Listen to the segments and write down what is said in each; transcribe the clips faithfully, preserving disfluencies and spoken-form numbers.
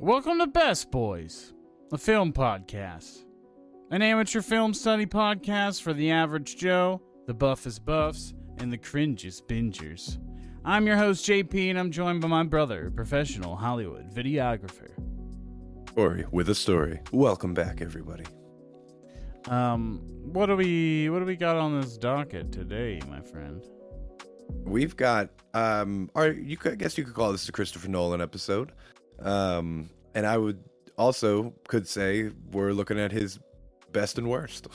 Welcome to Best Boys, a film podcast. An amateur film study podcast for the average Joe, the buffest buffs, and the cringest bingers. I'm your host, J P, and I'm joined by my brother, professional Hollywood videographer. Story with a story. Welcome back, everybody. Um, what do we, what do we got on this docket today, my friend? We've got, um, our, you could, I guess you could call this a Christopher Nolan episode. Um, and I would also could say we're looking at his best and worst.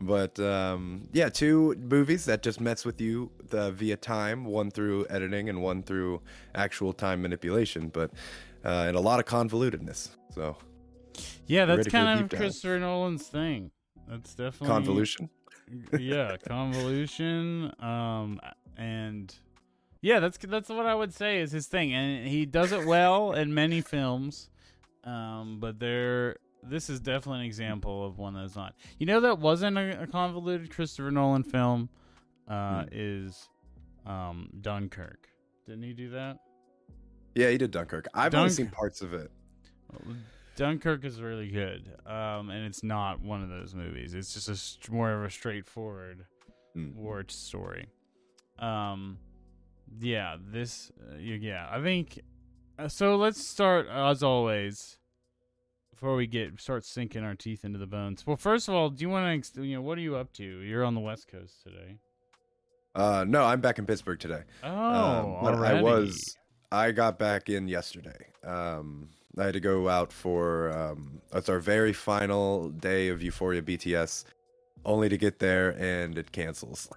But um, yeah, two movies that just mess with you the, via time, one through editing and one through actual time manipulation, but uh, and a lot of convolutedness. So yeah, that's kind of Christopher Nolan's thing. That's definitely convolution. Yeah, convolution. Um, and yeah, that's that's what I would say is his thing, and he does it well in many films. Um, but they're. This is definitely an example of one that's not. You know, that wasn't a, a convoluted Christopher Nolan film. Uh, mm. Is um, Dunkirk? Didn't he do that? Yeah, he did Dunkirk. I've Dunk- only seen parts of it. Dunkirk is really good, um, and it's not one of those movies. It's just a st- more of a straightforward mm. war story. Um, yeah, this. Uh, yeah, I think. Uh, so let's start as always. Before we get start sinking our teeth into the bones. Well, first of all, do you want to, you know, what are you up to? You're on the West Coast today. Uh, no, I'm back in Pittsburgh today. Oh, um, but I was, I got back in yesterday. Um, I had to go out for, um, it's our very final day of Euphoria B T S, only to get there and it cancels.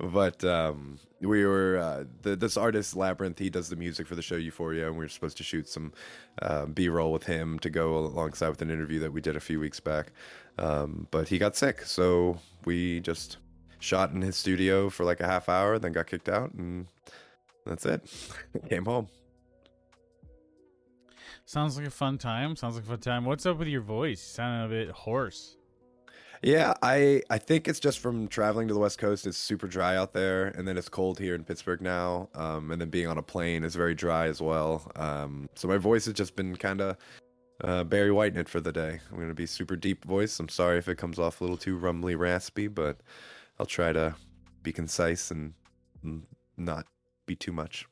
But um, we were uh, the, this artist Labyrinth. He does the music for the show Euphoria, and we were supposed to shoot some uh, B-roll with him to go alongside with an interview that we did a few weeks back. Um, but he got sick, so we just shot in his studio for like a half hour, then got kicked out, and that's it. Came home. Sounds like a fun time. Sounds like a fun time. What's up with your voice? You sound a bit hoarse. Yeah, I, I think it's just from traveling to the West Coast. It's super dry out there, and then it's cold here in Pittsburgh now, um, and then being on a plane is very dry as well. Um, so my voice has just been kind of uh, Barry White in it for the day. I'm going to be super deep voice. I'm sorry if it comes off a little too rumbly, raspy, but I'll try to be concise and not be too much.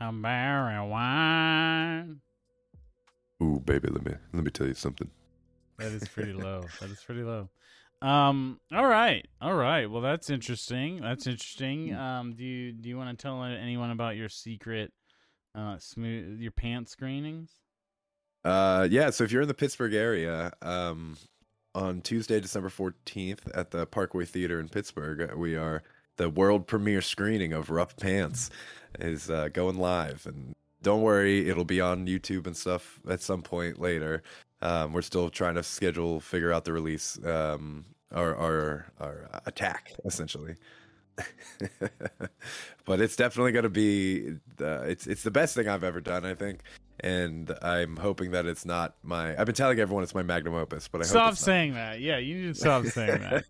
I'm Barry White. Ooh, baby, let me let me tell you something. That is pretty low. That is pretty low. Um, all right. All right. Well, that's interesting. That's interesting. Um, do you do you want to tell anyone about your secret uh, smooth your pant screenings? Uh, yeah. So if you're in the Pittsburgh area, um, on Tuesday, December fourteenth at the Parkway Theater in Pittsburgh, we are the world premiere screening of Rough Pants is uh, going live, and don't worry, it'll be on YouTube and stuff at some point later. Um, we're still trying to schedule, figure out the release, um, our, our, our attack, essentially. But it's definitely going to be, the, it's it's the best thing I've ever done, I think. And I'm hoping that it's not my, I've been telling everyone it's my magnum opus, but I stop hope it's saying not. that. Yeah, you need to stop saying that.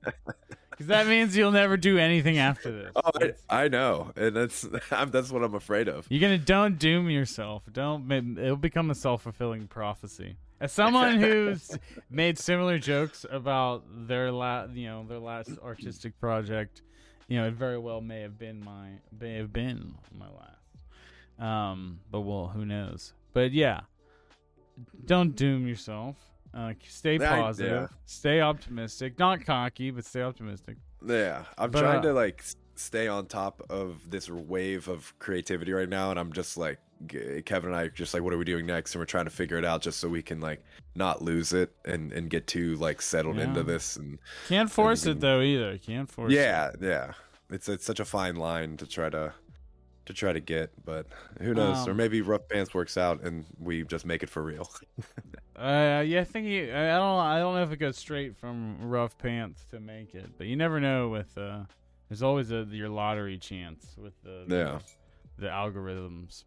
Because that means you'll never do anything after this. Oh, I, I know. And that's I'm, that's what I'm afraid of. You're going to don't doom yourself. Don't, it'll become a self-fulfilling prophecy. As someone who's made similar jokes about their la- you know, their last artistic project, you know, it very well may have been my may have been my last. Um, but well, who knows? But yeah, don't doom yourself. Uh, stay positive. I, yeah. Stay optimistic. Not cocky, but stay optimistic. Yeah, I'm but, trying uh, to like stay on top of this wave of creativity right now, and I'm just like. Kevin and I are just like, what are we doing next? And we're trying to figure it out just so we can like not lose it and, and get too like settled yeah. into this. And can't force and, and, it though either. Can't force. Yeah, it. yeah. It's it's such a fine line to try to to try to get, but who knows? Um, or maybe Rough Pants works out and we just make it for real. uh, yeah, I think he, I don't I don't know if it goes straight from Rough Pants to Make It, but you never know. With uh, there's always a, your lottery chance with the the, yeah. the algorithms.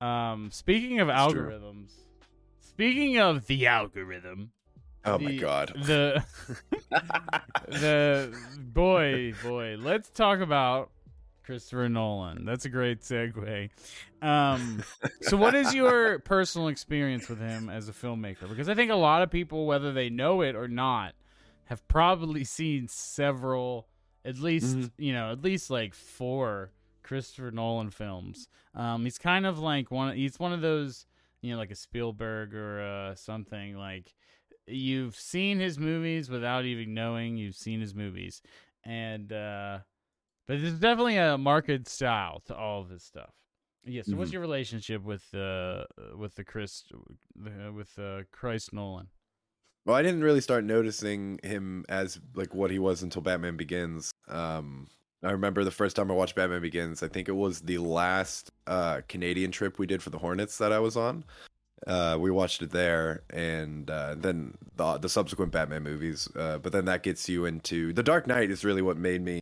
Um, speaking of algorithms, speaking of the algorithm, oh the, my god, the the boy boy, let's talk about Christopher Nolan. That's a great segue. Um, so what is your personal experience with him as a filmmaker? Because I think a lot of people, whether they know it or not, have probably seen several, at least, mm-hmm. you know, at least like four Christopher Nolan films. Um, he's kind of like one, he's one of those, you know, like a Spielberg or uh, something, like you've seen his movies without even knowing you've seen his movies. And, uh, but there's definitely a marked style to all of his stuff. Yeah. So mm-hmm. what's your relationship with, uh, with the Chris, uh, with, uh, Christ Nolan? Well, I didn't really start noticing him as like what he was until Batman Begins. Um, I remember the first time I watched Batman Begins, I think it was the last uh, Canadian trip we did for the Hornets that I was on. Uh, we watched it there, and uh, then the, the subsequent Batman movies. Uh, but then that gets you into The Dark Knight is really what made me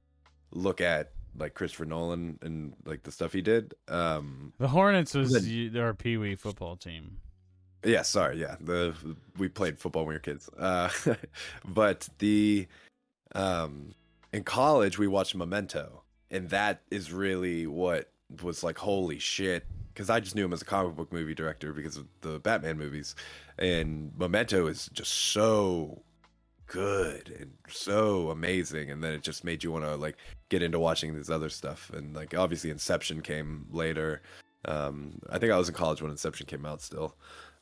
look at like Christopher Nolan and like the stuff he did. Um, the Hornets was then, our Pee Wee football team. Yeah, sorry, yeah, the we played football when we were kids. Uh, but the um. In college, we watched Memento, and that is really what was like, holy shit, because I just knew him as a comic book movie director because of the Batman movies, and Memento is just so good and so amazing, and then it just made you want to like get into watching this other stuff, and like obviously Inception came later. Um, I think I was in college when Inception came out still.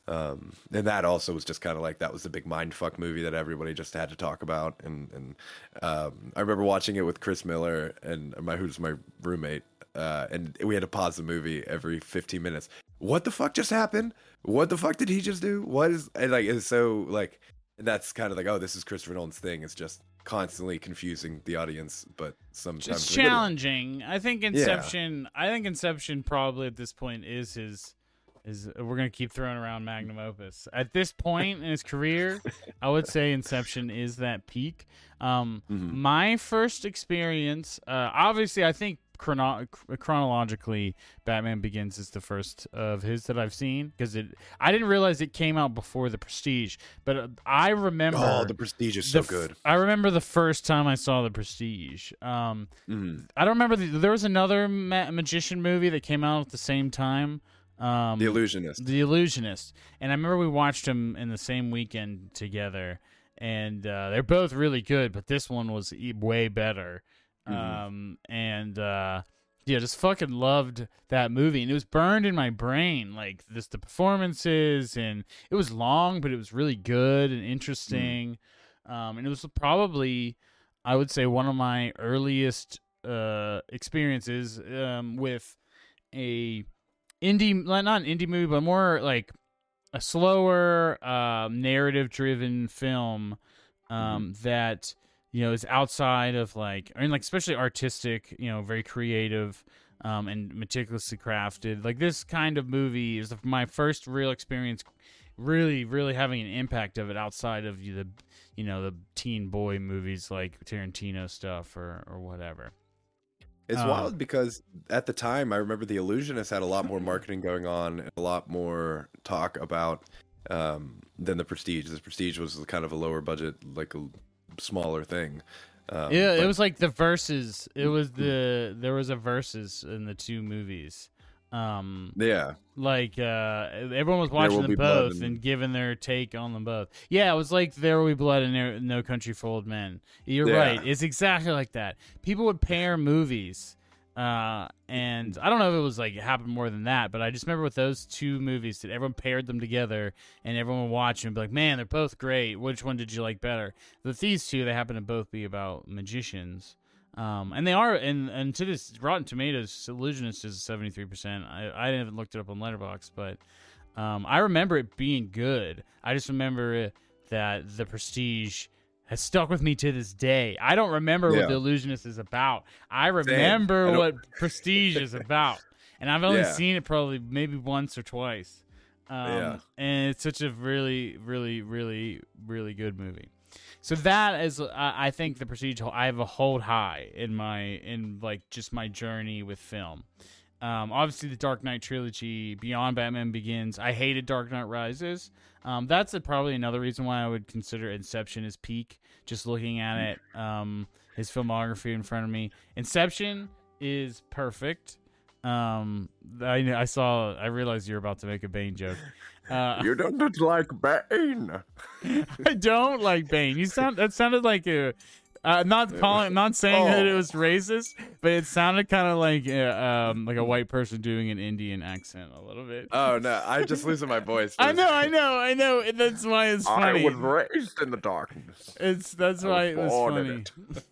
Um, and that also was just kind of like, that was the big mindfuck movie that everybody just had to talk about. And, and, um, I remember watching it with Chris Miller and my, who's my roommate. Uh, and we had to pause the movie every fifteen minutes. What the fuck just happened? What the fuck did he just do? What is, and like, it's so like, and that's kind of like, oh, this is Christopher Nolan's thing. It's just constantly confusing the audience, but sometimes it's challenging. I think Inception, yeah. I think Inception probably at this point is his, Is we're gonna keep throwing around magnum opus at this point in his career. I would say Inception is that peak. Um, mm-hmm. My first experience, uh, obviously, I think chrono- chronologically, Batman Begins is the first of his that I've seen because it. I didn't realize it came out before The Prestige, but uh, I remember. Oh, The Prestige is so f- good. I remember the first time I saw The Prestige. Um, mm-hmm. I don't remember the, there was another ma- magician movie that came out at the same time. Um, The Illusionist. The Illusionist. And I remember we watched them in the same weekend together, and uh, they're both really good, but this one was way better. Mm-hmm. Um, and uh, yeah, just fucking loved that movie, and it was burned in my brain, like this the performances, and it was long, but it was really good and interesting. Mm-hmm. Um, and it was probably, I would say, one of my earliest uh, experiences um, with a indie, not an indie movie, but more like a slower, uh, narrative-driven film um, mm-hmm. that, you know, is outside of like, I mean, like especially artistic, you know, very creative um, and meticulously crafted. Like this kind of movie is my first real experience, really, really having an impact of it outside of the, you know, the teen boy movies like Tarantino stuff or or whatever. It's um, wild because at the time, I remember The Illusionist had a lot more marketing going on, and a lot more talk about um, than The Prestige. The Prestige was kind of a lower budget, like a smaller thing. Um, yeah, but- it was like the Versus. It was the there was a Versus in the two movies. Um, yeah, like uh, everyone was watching them both and-, and giving their take on them both. Yeah, it was like There Will Be Blood and No Country for Old Men. You're yeah. right; it's exactly like that. People would pair movies, uh, and I don't know if it was like it happened more than that, but I just remember with those two movies that everyone paired them together, and everyone would watch and be like, "Man, they're both great. Which one did you like better?" With these two, they happen to both be about magicians. Um, and they are, and, and to this, Rotten Tomatoes, Illusionist is seventy-three percent. I, I haven't looked it up on Letterboxd, but um, I remember it being good. I just remember that The Prestige has stuck with me to this day. I don't remember yeah. what The Illusionist is about. I remember I what Prestige is about. And I've only yeah. seen it probably maybe once or twice. Um, yeah. And it's such a really, really, really, really good movie. So that is, uh, I think, the procedural. I have a hold high in my in like just my journey with film. Um, obviously, the Dark Knight trilogy, beyond Batman Begins. I hated Dark Knight Rises. Um, that's a, probably another reason why I would consider Inception his peak. Just looking at it, um, his filmography in front of me, Inception is perfect. Um, I I saw. I realized you're about to make a Bane joke. Uh, you don't like Bane. I don't like Bane. You sound. That sounded like a. Uh, not calling, not saying oh. that it was racist, but it sounded kind of like uh, um, like a white person doing an Indian accent a little bit. Oh no, I just losing my voice. I know, I know, I know. That's why it's funny. I was raised in the darkness. It's that's I why was it was funny. It.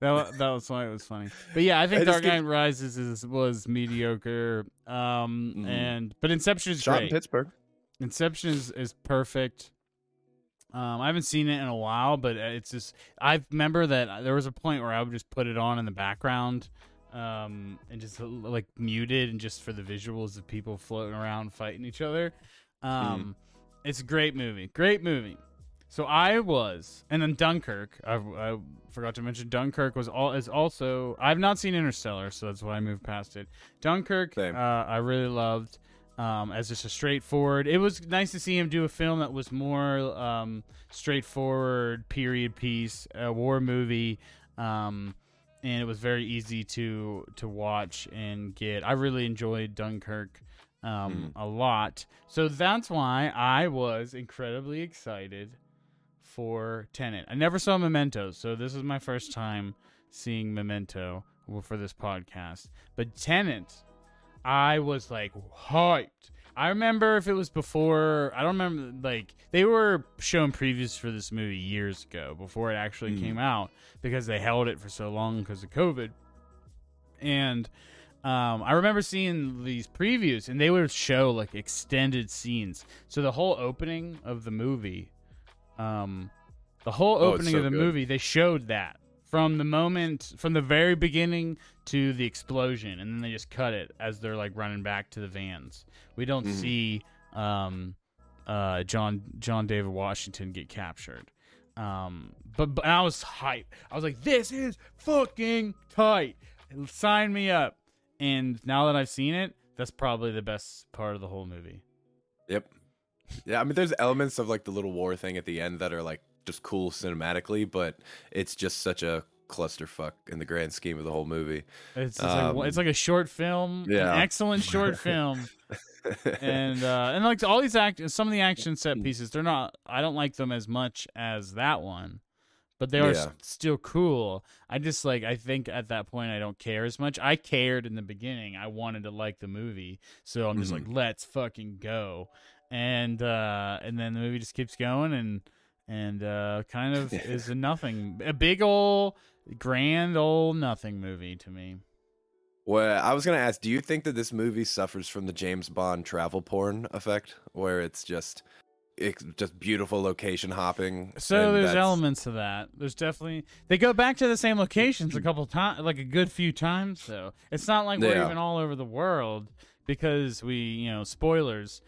that that was why it was funny. But yeah, I think I Dark Knight get... Rises is, was mediocre. Um, mm-hmm. and but Inception is Shot great. In Pittsburgh. Inception is, is perfect. Um, I haven't seen it in a while, but it's just, I remember that there was a point where I would just put it on in the background, um, and just like muted and just for the visuals of people floating around fighting each other. Um, mm. It's a great movie, great movie. So I was, and then Dunkirk, I, I forgot to mention Dunkirk was all is also, I've not seen Interstellar, so that's why I moved past it. Dunkirk, uh, I really loved. Um, as just a straightforward, it was nice to see him do a film that was more um, straightforward period piece, a war movie, um, and it was very easy to to watch and get. I really enjoyed Dunkirk um, mm. a lot, so that's why I was incredibly excited for Tenet. I never saw Memento, so this was my first time seeing Memento for this podcast. But Tenet, I was like hyped. I remember if it was before, I don't remember, like they were shown previews for this movie years ago before it actually mm. came out because they held it for so long because of COVID. And um, I remember seeing these previews and they would show like extended scenes. So the whole opening of the movie, um, the whole oh, opening so of the good. movie, they showed that. From the moment, from the very beginning to the explosion, and then they just cut it as they're like running back to the vans. We don't mm-hmm. see um, uh, John John David Washington get captured. Um, but, but I was hyped. I was like, "This is fucking tight. Sign me up." And now that I've seen it, that's probably the best part of the whole movie. Yep. Yeah, I mean, there's elements of like the little war thing at the end that are like just cool cinematically, but it's just such a clusterfuck in the grand scheme of the whole movie. It's, it's, um, like, it's like a short film, yeah. an excellent short film, and uh, and like all these act, some of the action set pieces, they're not. I don't like them as much as that one, but they are yeah. s- still cool. I just like. I think at that point, I don't care as much. I cared in the beginning. I wanted to like the movie, so I'm just mm-hmm. like, let's fucking go, and uh, and then the movie just keeps going and. And uh, kind of is a nothing, a big old, grand old nothing movie to me. Well, I was going to ask, do you think that this movie suffers from the James Bond travel porn effect, where it's just, it's just beautiful location hopping? So there's that's... elements of that. There's definitely they go back to the same locations a couple times, like a good few times. Though it's not like we're yeah. even all over the world because we, you know, spoilers.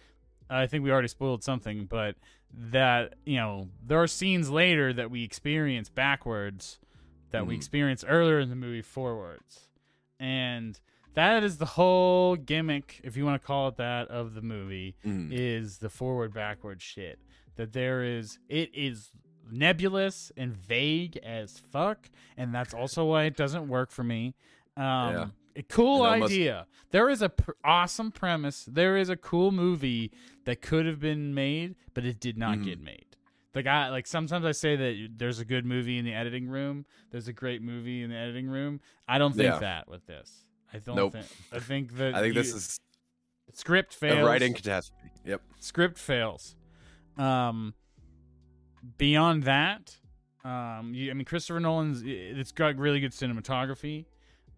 I think we already spoiled something, but that, you know, there are scenes later that we experience backwards that mm. we experience earlier in the movie forwards. And that is the whole gimmick, if you want to call it that, of the movie mm. is the forward backward shit. That there is, it is nebulous and vague as fuck. And that's also why it doesn't work for me. Um, yeah. A cool almost- idea. There is a pr- awesome premise. There is a cool movie that could have been made, but it did not mm. get made. Like I like sometimes I say that there's a good movie in the editing room. There's a great movie in the editing room. I don't think yeah. that with this. I don't nope. think. I think that. I think you, this is script fails. A writing catastrophe. Yep. Script fails. Um. Beyond that, um, you, I mean, Christopher Nolan's. It's got really good cinematography.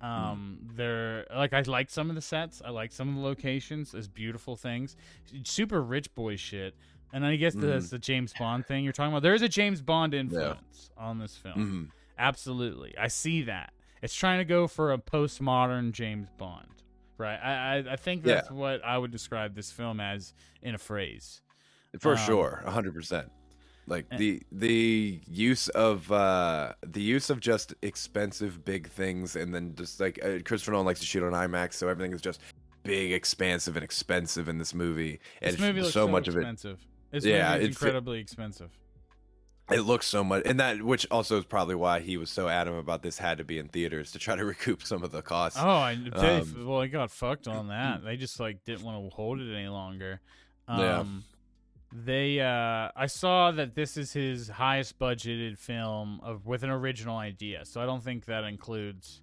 Um, they're like, I like some of the sets. I like some of the locations. There's beautiful things, super rich boy shit. And I guess mm-hmm. that's the James Bond thing you're talking about. There is a James Bond influence yeah. on this film. Mm-hmm. Absolutely. I see that. It's trying to go for a postmodern James Bond, right? I, I, I think that's yeah. what I would describe this film as in a phrase. For um, sure. A hundred percent. Like the the use of uh, the use of just expensive big things, and then just like uh, Christopher Nolan likes to shoot on IMAX, so everything is just big, expansive, and expensive in this movie. And this movie looks so, so much expensive. of it. This yeah, movie is it's incredibly expensive. It looks so much, and that, which also is probably why he was so adamant about this had to be in theaters, to try to recoup some of the costs. Oh, I, they, um, well, I got fucked on that. They just like didn't want to hold it any longer. Um, yeah. They, uh, I saw that this is his highest budgeted film of with an original idea, so I don't think that includes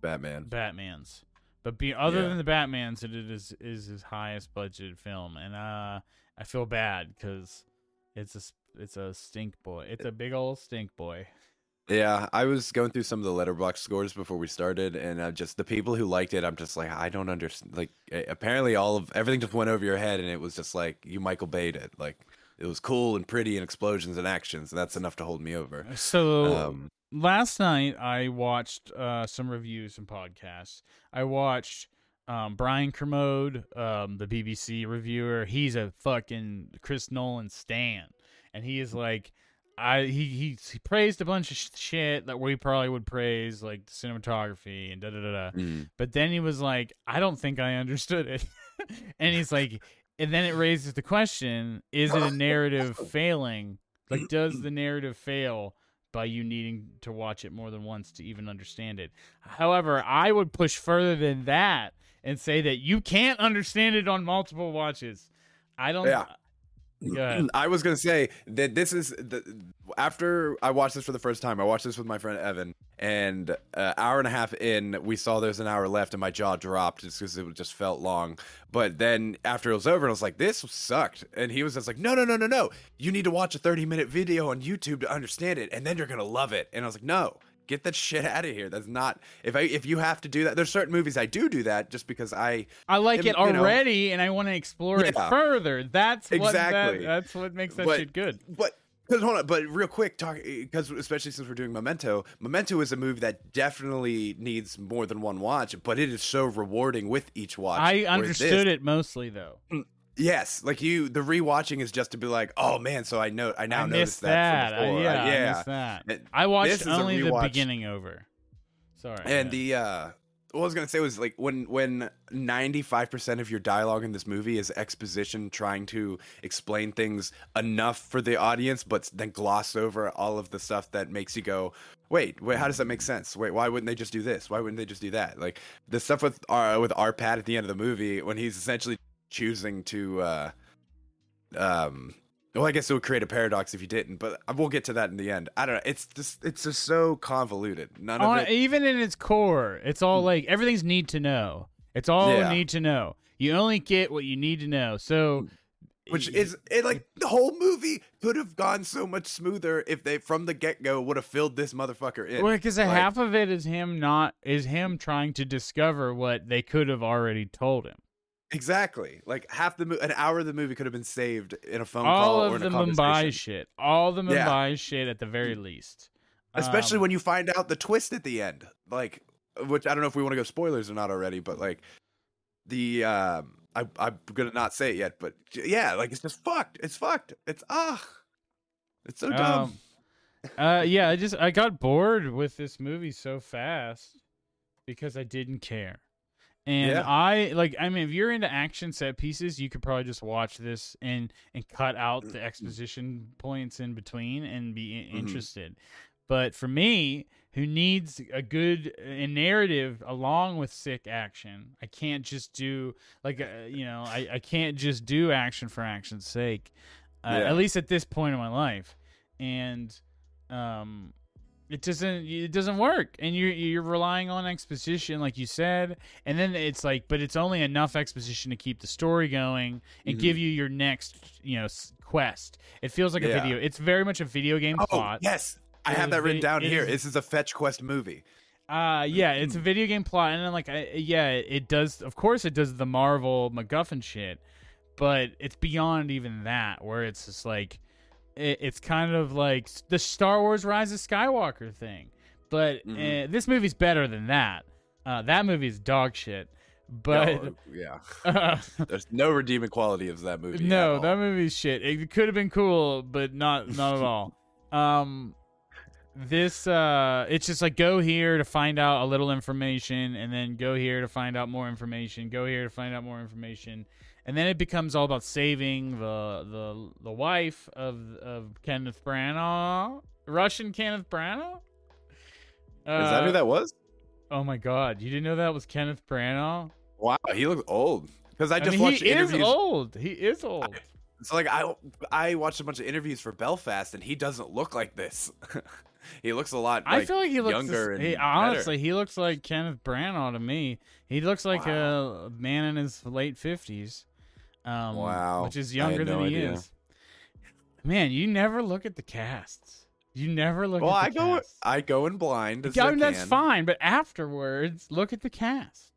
Batman. Batman's, but be other yeah. than the Batman's, it is is his highest budgeted film, and uh, I feel bad because it's a. It's a stink boy. It's a big old stink boy. Yeah, I was going through some of the Letterboxd scores before we started, and I just the people who liked it, I'm just like, I don't understand. Like, apparently, all of everything just went over your head, and it was just like you Michael Bay'd it. Like, it was cool and pretty, and explosions and actions, and that's enough to hold me over. So um, last night, I watched uh, some reviews and podcasts. I watched. Um, Brian Kermode, um, the B B C reviewer, he's a fucking Chris Nolan stan, and he is like, I he he, he praised a bunch of sh- shit that we probably would praise, like the cinematography and da da da da. Mm. But then he was like, I don't think I understood it, and he's like, and then it raises the question: is it a narrative failing? Like, does the narrative fail by you needing to watch it more than once to even understand it? However, I would push further than that. And say that you can't understand it on multiple watches. I don't. Yeah. Go ahead. I was gonna say that this is the, after I watched this for the first time. I watched this with my friend Evan, and an uh, hour and a half in, we saw there's an hour left, and my jaw dropped just because it just felt long. But then after it was over, and I was like, "This sucked," and he was just like, "No, no, no, no, no! You need to watch a thirty minute video on YouTube to understand it, and then you're gonna love it." And I was like, "No." Get that shit out of here. That's not if I if you have to do that. There's certain movies I do do that just because I I like am, it already, you know, and I want to explore yeah, it further. That's exactly what that, that's what makes that but, shit good. But because hold on, but real quick, talk because especially since we're doing Memento, Memento is a movie that definitely needs more than one watch, but it is so rewarding with each watch. I understood it mostly though. Yes, like you, the rewatching is just to be like, oh man, so I know I now I noticed that. that. From before. Uh, yeah, uh, yeah, I missed that. It, I watched only the beginning over. Sorry. And the uh, what I was gonna say was like when when ninety-five percent of your dialogue in this movie is exposition, trying to explain things enough for the audience, but then gloss over all of the stuff that makes you go, wait, wait, how does that make sense? Wait, why wouldn't they just do this? Why wouldn't they just do that? Like the stuff with uh, with R-Pat at the end of the movie when he's essentially choosing to uh um well I guess it would create a paradox if you didn't, but we'll get to that in the end. I don't know, it's just it's just so convoluted. None On, of it even in its core, it's all like everything's need to know. It's all yeah. need to know. You only get what you need to know. So which is it, like the whole movie could have gone so much smoother if they from the get-go would have filled this motherfucker in. Well, because like, half of it is him not is him trying to discover what they could have already told him. Exactly, like half the mo- an hour of the movie could have been saved in a phone all call or in a conversation. All of the Mumbai shit, all the Mumbai yeah. shit at the very least. Especially um, when you find out the twist at the end, like which I don't know if we want to go spoilers or not already, but like the um, I I'm gonna not say it yet, but yeah, like it's just fucked. It's fucked. It's ah, uh, it's so dumb. Um, uh, yeah, I just I got bored with this movie so fast because I didn't care. And yeah. I like, I mean, if you're into action set pieces, you could probably just watch this and, and cut out the exposition points in between and be mm-hmm. interested. But for me, who needs a good a narrative along with sick action, I can't just do like, uh, you know, I, I can't just do action for action's sake, uh, yeah. at least at this point in my life. And, um, It doesn't. It doesn't work, and you're you're relying on exposition, like you said, and then it's like, but it's only enough exposition to keep the story going and mm-hmm. give you your next, you know, quest. It feels like yeah. a video. It's very much a video game oh, plot. Yes, I have that written down it here. Is, this is a fetch quest movie. Uh yeah, it's a video game plot, and then like, I, yeah, it does. Of course, it does the Marvel MacGuffin shit, but it's beyond even that, where it's just like. It's kind of like the Star Wars Rise of Skywalker thing, but mm-hmm. uh, this movie's better than that. Uh, that movie's dog shit, but no, yeah, uh, there's no redeeming quality of that movie. No, that movie's shit. It could have been cool, but not not at all. Um, This, uh, it's just like, go here to find out a little information, and then go here to find out more information, go here to find out more information. And then it becomes all about saving the the the wife of of Kenneth Branagh, Russian Kenneth Branagh. Uh, Is that who that was? Oh my God, you didn't know that was Kenneth Branagh? Wow, he looks old. Because I just I mean, watched he interviews. He is old. He is old. I, so like I I watched a bunch of interviews for Belfast, and he doesn't look like this. He looks a lot. Like, I feel like he looks younger. This, he, and honestly, better. He looks like Kenneth Branagh to me. He looks like wow. a man in his late fifties. Um, wow, which is younger no than he idea. Is. Man, you never look at the casts. You never look. Well, at the I go, casts. I go in blind. As I mean, I that's fine, but afterwards, look at the cast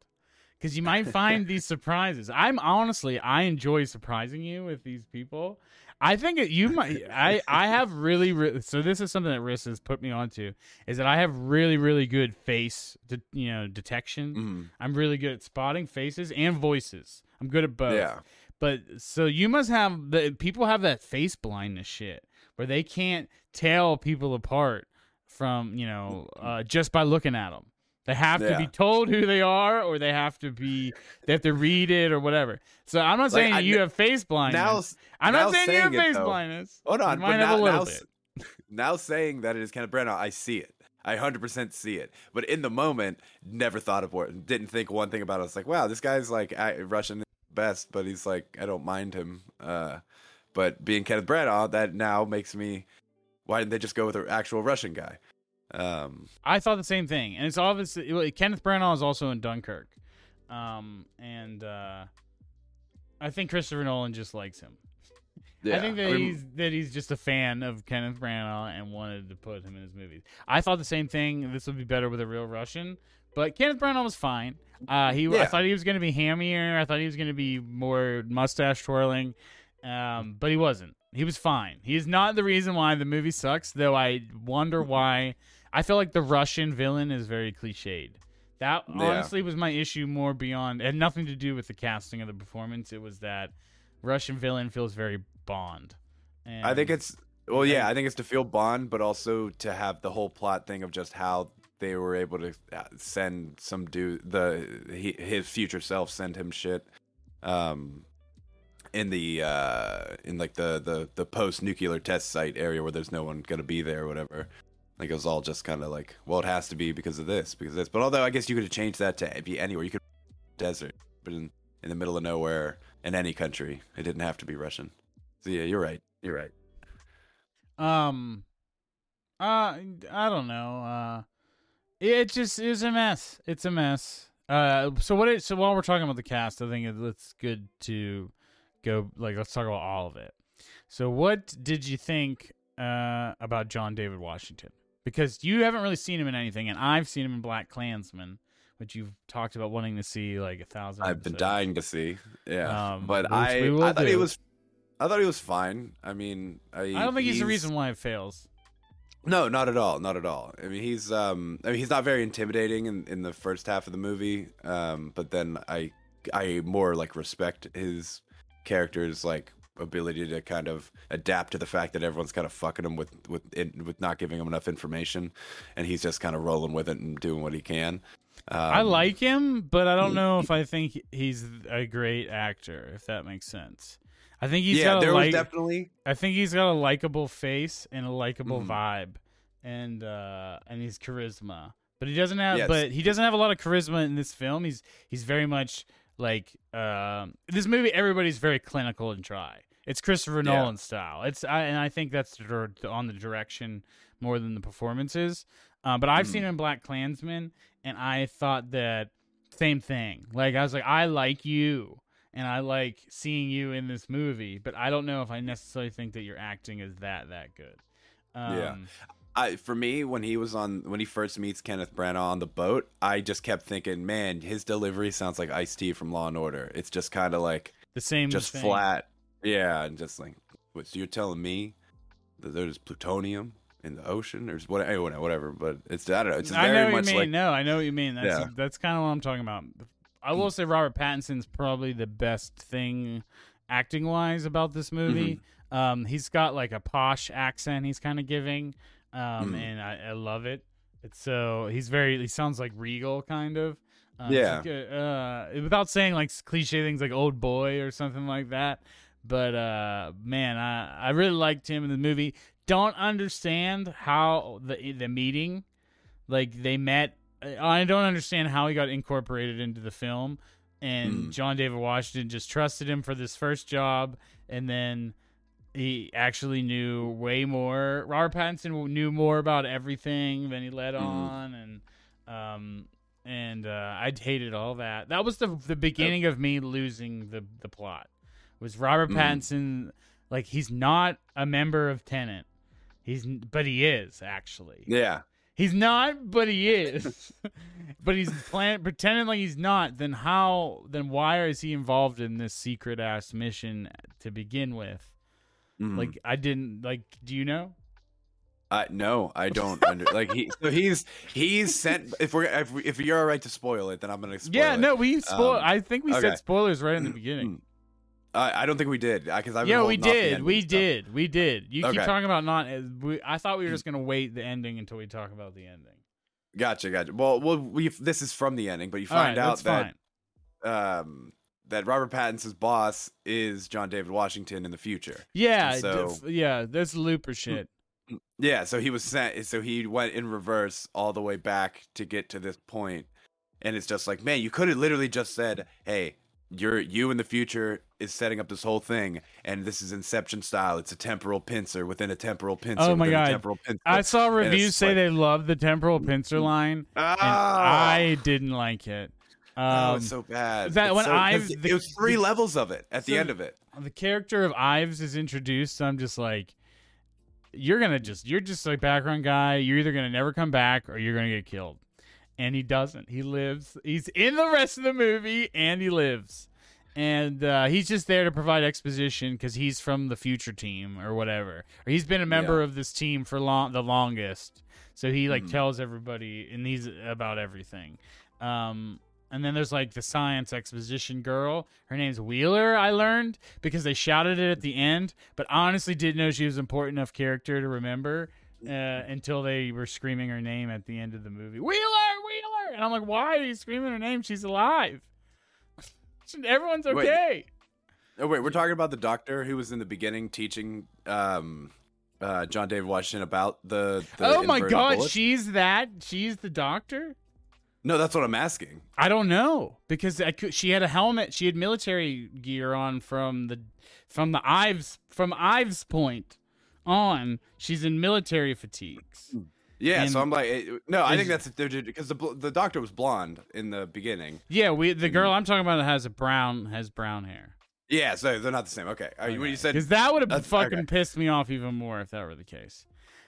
because you might find these surprises. I'm honestly, I enjoy surprising you with these people. I think it, you might. I, I have really, really. So this is something that Riss has put me onto is that I have really, really good face, de- you know, detection. Mm. I'm really good at spotting faces and voices. I'm good at both. Yeah. But so you must have the people have that face blindness shit where they can't tell people apart from, you know, uh, just by looking at them. They have yeah. to be told who they are or they have to be they have to read it or whatever. So I'm not saying like, you I, have face blindness. Now, I'm now not saying, saying you have it, face though. Blindness. Hold on. You might but have now, a little now, bit. Now saying that it is Kenneth Branagh, I see it. I one hundred percent see it. But in the moment, never thought of it. Didn't think one thing about it. I was like, wow, this guy's like I, Russian. Best, but he's like I don't mind him. Uh, but being Kenneth Branagh, that now makes me. Why didn't they just go with an actual Russian guy? Um, I thought the same thing, and it's obviously it, Kenneth Branagh is also in Dunkirk, um, and uh, I think Christopher Nolan just likes him. Yeah, I think that I mean, he's that he's just a fan of Kenneth Branagh and wanted to put him in his movies. I thought the same thing. This would be better with a real Russian, but Kenneth Branagh was fine. Uh, he, yeah. I thought he was going to be hammier. I thought he was going to be more mustache twirling, um, but he wasn't. He was fine. He is not the reason why the movie sucks, though I wonder why. I feel like the Russian villain is very cliched. That honestly yeah. was my issue more beyond. It had nothing to do with the casting of the performance. It was that Russian villain feels very Bond. And I think it's, well, yeah, I think it's to feel Bond, but also to have the whole plot thing of just how they were able to send some dude the he, his future self send him shit um in the uh in like the the the post nuclear test site area where there's no one gonna be there or whatever. Like it was all just kind of like, well, it has to be because of this because of this but although I guess you could have changed that to be anywhere. You could desert, but in, in the middle of nowhere in any country. It didn't have to be Russian. So yeah, you're right you're right um uh I don't know uh It just is a mess. It's a mess. Uh, so what? It, so while we're talking about the cast, I think it's good to go. Like, let's talk about all of it. So what did you think uh, about John David Washington? Because you haven't really seen him in anything, and I've seen him in Black Klansman, which you've talked about wanting to see like a thousand. I've episodes. been dying to see. Yeah, um, but I, I thought he was. I thought he was fine. I mean, I, I don't think he's, he's the reason why it fails. No, not at all, not at all. I mean, he's um, I mean, he's not very intimidating in, in the first half of the movie. Um, but then I, I more like respect his character's like ability to kind of adapt to the fact that everyone's kind of fucking him with with in, with not giving him enough information, and he's just kind of rolling with it and doing what he can. Um, I like him, but I don't know if I think he's a great actor. If that makes sense. I think he's yeah, got a like, definitely. I think he's got a likable face and a likable mm-hmm. vibe, and uh, and his charisma. But he doesn't have. Yes. But he doesn't have a lot of charisma in this film. He's he's very much like uh, this movie. Everybody's very clinical and dry. It's Christopher Nolan yeah. style. It's I, and I think that's on the direction more than the performances. Uh, but I've mm. seen him in Black Klansman, and I thought that same thing. Like I was like, I like you. And I like seeing you in this movie, but I don't know if I necessarily think that your acting is that that good. Um, yeah, I for me when he was on when he first meets Kenneth Branagh on the boat, I just kept thinking, man, his delivery sounds like Ice-T from Law and Order. It's just kind of like the same, just thing. Flat. Yeah, and just like, what, so you're telling me that there's plutonium in the ocean or whatever, whatever. But it's I don't know. It's very I know what much you mean. Like no, I know what you mean. That's yeah. that's kind of what I'm talking about. I will say Robert Pattinson's probably the best thing acting-wise about this movie. Mm-hmm. Um, he's got like a posh accent he's kind of giving. um, mm. and I, I love it. It's so he's very. He sounds like regal, kind of. Uh, yeah. Like a, uh, without saying like cliche things like old boy or something like that. But uh, man, I, I really liked him in the movie. Don't understand how the the meeting, like they met. I don't understand how he got incorporated into the film. And mm. John David Washington just trusted him for this first job, and then he actually knew way more. Robert Pattinson knew more about everything than he let mm. on, and um, and uh, I hated all that. That was the the beginning of me losing the the plot. Was Robert mm. Pattinson like he's not a member of Tenet? He's but he is actually. Yeah. He's not, but he is. But he's plan- pretending like he's not. Then how? Then why is he involved in this secret ass mission to begin with? Mm. Like I didn't like. Do you know? Uh, no, I don't. Under- like he, so he's he's sent. If we're if, we, if you're all right to spoil it, then I'm gonna spoil yeah, it. Yeah, no, we spoil. Um, I think we okay. said spoilers right in the beginning. I, I don't think we did. Because I yeah, we did. We did. We did. You okay. keep talking about not. We, I thought we were just gonna wait the ending until we talk about the ending. Gotcha, gotcha. Well, well, we this is from the ending, but you find right, out that fine. um that Robert Pattinson's boss is John David Washington in the future. Yeah, so, yeah, that's looper shit. Yeah, so he was sent. So he went in reverse all the way back to get to this point, and it's just like, man, you could have literally just said, hey. You're you in the future is setting up this whole thing, and this is Inception style. It's a temporal pincer within a temporal pincer. Oh my god! A temporal pincer. I saw reviews say like, they love the temporal pincer line, ah, and I didn't like it. Um, oh, it's so bad. That it's when so, Ives, the, it was three the, levels of it at so the end of it. The character of Ives is introduced. So I'm just like, you're gonna just you're just like background guy. You're either gonna never come back or you're gonna get killed. And he doesn't. He lives. He's in the rest of the movie, and he lives. And uh, he's just there to provide exposition because he's from the future team or whatever. Or he's been a member yeah. of this team for long, the longest. So he like mm-hmm. tells everybody and he's about everything. Um, and then there's like the science exposition girl. Her name's Wheeler, I learned, because they shouted it at the end. But honestly didn't know she was an important enough character to remember uh, until they were screaming her name at the end of the movie. Wheeler! Wheeler! And I'm like, why are you screaming her name? She's alive. Everyone's okay. Wait. Oh wait, we're talking about the doctor who was in the beginning teaching um, uh, John David Washington about the. the oh my God, bullet. She's that. She's the doctor. No, that's what I'm asking. I don't know because I could, she had a helmet. She had military gear on from the from the Ives from Ives point on. She's in military fatigues. Yeah, and so I'm like, no, I think that's because the the doctor was blonde in the beginning. Yeah, we the girl I'm talking about has a brown has brown hair. Yeah, so they're not the same. Okay, okay. When you said because that would have fucking okay. pissed me off even more if that were the case.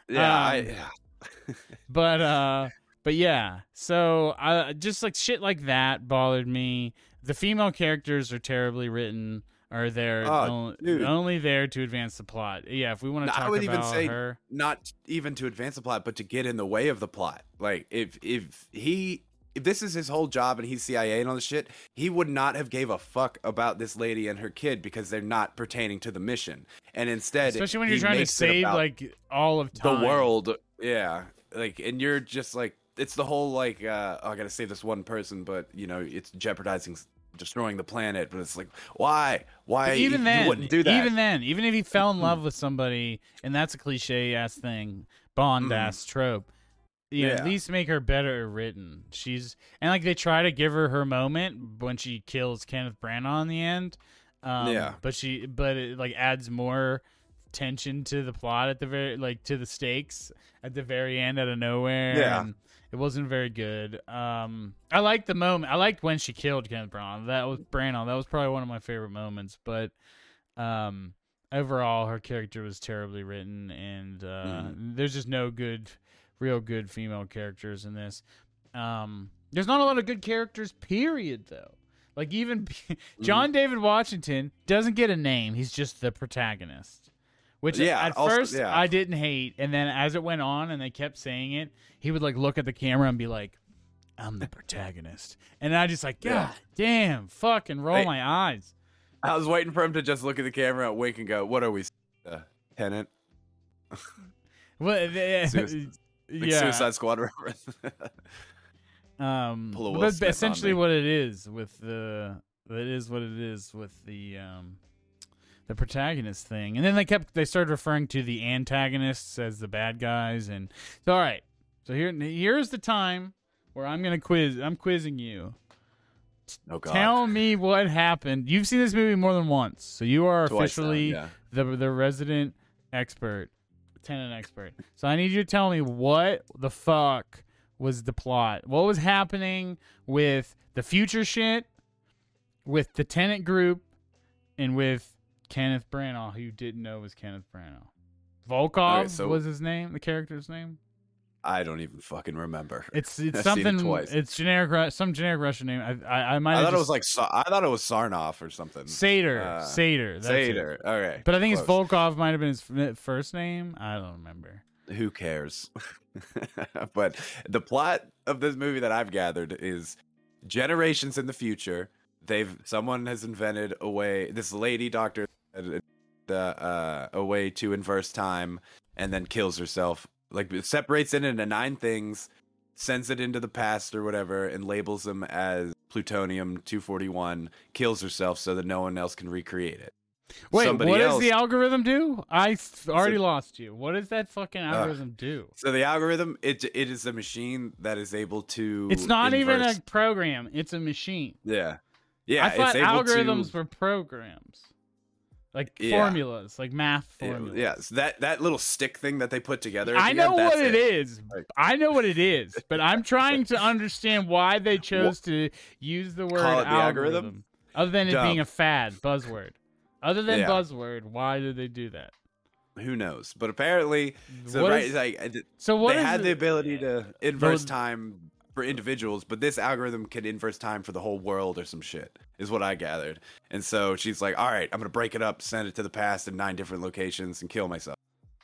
Yeah, um, I, yeah. but uh, but yeah, so I just like shit like that bothered me. The female characters are terribly written. Are there oh, only, only there to advance the plot? Yeah, if we want to talk about her, I would even say her. Not even to advance the plot, but to get in the way of the plot. Like if if he if this is his whole job and he's C I A and all this shit, he would not have gave a fuck about this lady and her kid because they're not pertaining to the mission. And instead, especially when you're trying to save like all of time. The world, yeah, like and you're just like it's the whole like uh, oh, I gotta save this one person, but you know it's jeopardizing. Destroying the planet, but it's like why why but even you, then you wouldn't do that even then even if he fell in love with somebody, and that's a cliche ass thing, Bond ass mm. trope, you yeah know, at least make her better written. She's and like they try to give her her moment when she kills Kenneth Branagh in the end, um yeah but she but it like adds more tension to the plot at the very like to the stakes at the very end out of nowhere. Yeah, and it wasn't very good. Um, I liked the moment. I liked when she killed Kenneth Branagh. That was Branagh. That was probably one of my favorite moments. But um, overall, her character was terribly written, and uh, mm. there's just no good, real good female characters in this. Um, there's not a lot of good characters. Period, though. Like even mm. John David Washington doesn't get a name. He's just the protagonist. Which yeah, at also, first yeah. I didn't hate, and then as it went on and they kept saying it, he would like look at the camera and be like, I'm the protagonist. And I just like, God yeah. damn, fucking roll I, my eyes. I was waiting for him to just look at the camera and wink and go, what are we, uh, Tenet? Well, they, Suicide, like yeah. Suicide Squad reference. um, that's essentially what it is with the. That is what it is with the um, the protagonist thing, and then they kept they started referring to the antagonists as the bad guys, and so, all right, so here here's the time where I'm gonna quiz. I'm quizzing you. Oh, God. Tell me what happened. You've seen this movie more than once, so you are Twice officially now, yeah. the the resident expert, Tenet expert. So I need you to tell me what the fuck was the plot. What was happening with the future shit? With the Tenet group and with Kenneth Branagh, who you didn't know was Kenneth Branagh. Volkov right, so was his name, the character's name. I don't even fucking remember. It's it's I've something. Seen it twice. It's generic, some generic Russian name. I I, I might. I thought just, it was like I thought it was Sarnoff or something. Sater, uh, Sater, that's Sater. It. All right, but I think Close. It's Volkov might have been his first name. I don't remember. Who cares? But the plot of this movie that I've gathered is generations in the future. They've someone has invented a way. This lady doctor, the uh, a way to inverse time, and then kills herself. Like separates it into nine things, sends it into the past or whatever, and labels them as plutonium two forty-one. Kills herself so that no one else can recreate it. Wait, Somebody what else, does the algorithm do? I already so, lost you. What does that fucking algorithm uh, do? So the algorithm, it it is a machine that is able to. It's not inverse. Even a program. It's a machine. Yeah. Yeah, I thought algorithms to... were programs, like yeah. formulas, like math formulas. Yeah, so that, that little stick thing that they put together. I know end, what it, it is. Like... I know what it is, but I'm trying to understand why they chose to use the word Call it the algorithm, algorithm, other than it Dumb. being a fad buzzword. Other than yeah. buzzword, why did they do that? Who knows? But apparently, so what right, is... like, so what they had it... the ability to inverse Those... time. For individuals, but this algorithm can inverse time for the whole world or some shit, is what I gathered. And so she's like, all right, I'm going to break it up, send it to the past in nine different locations and kill myself.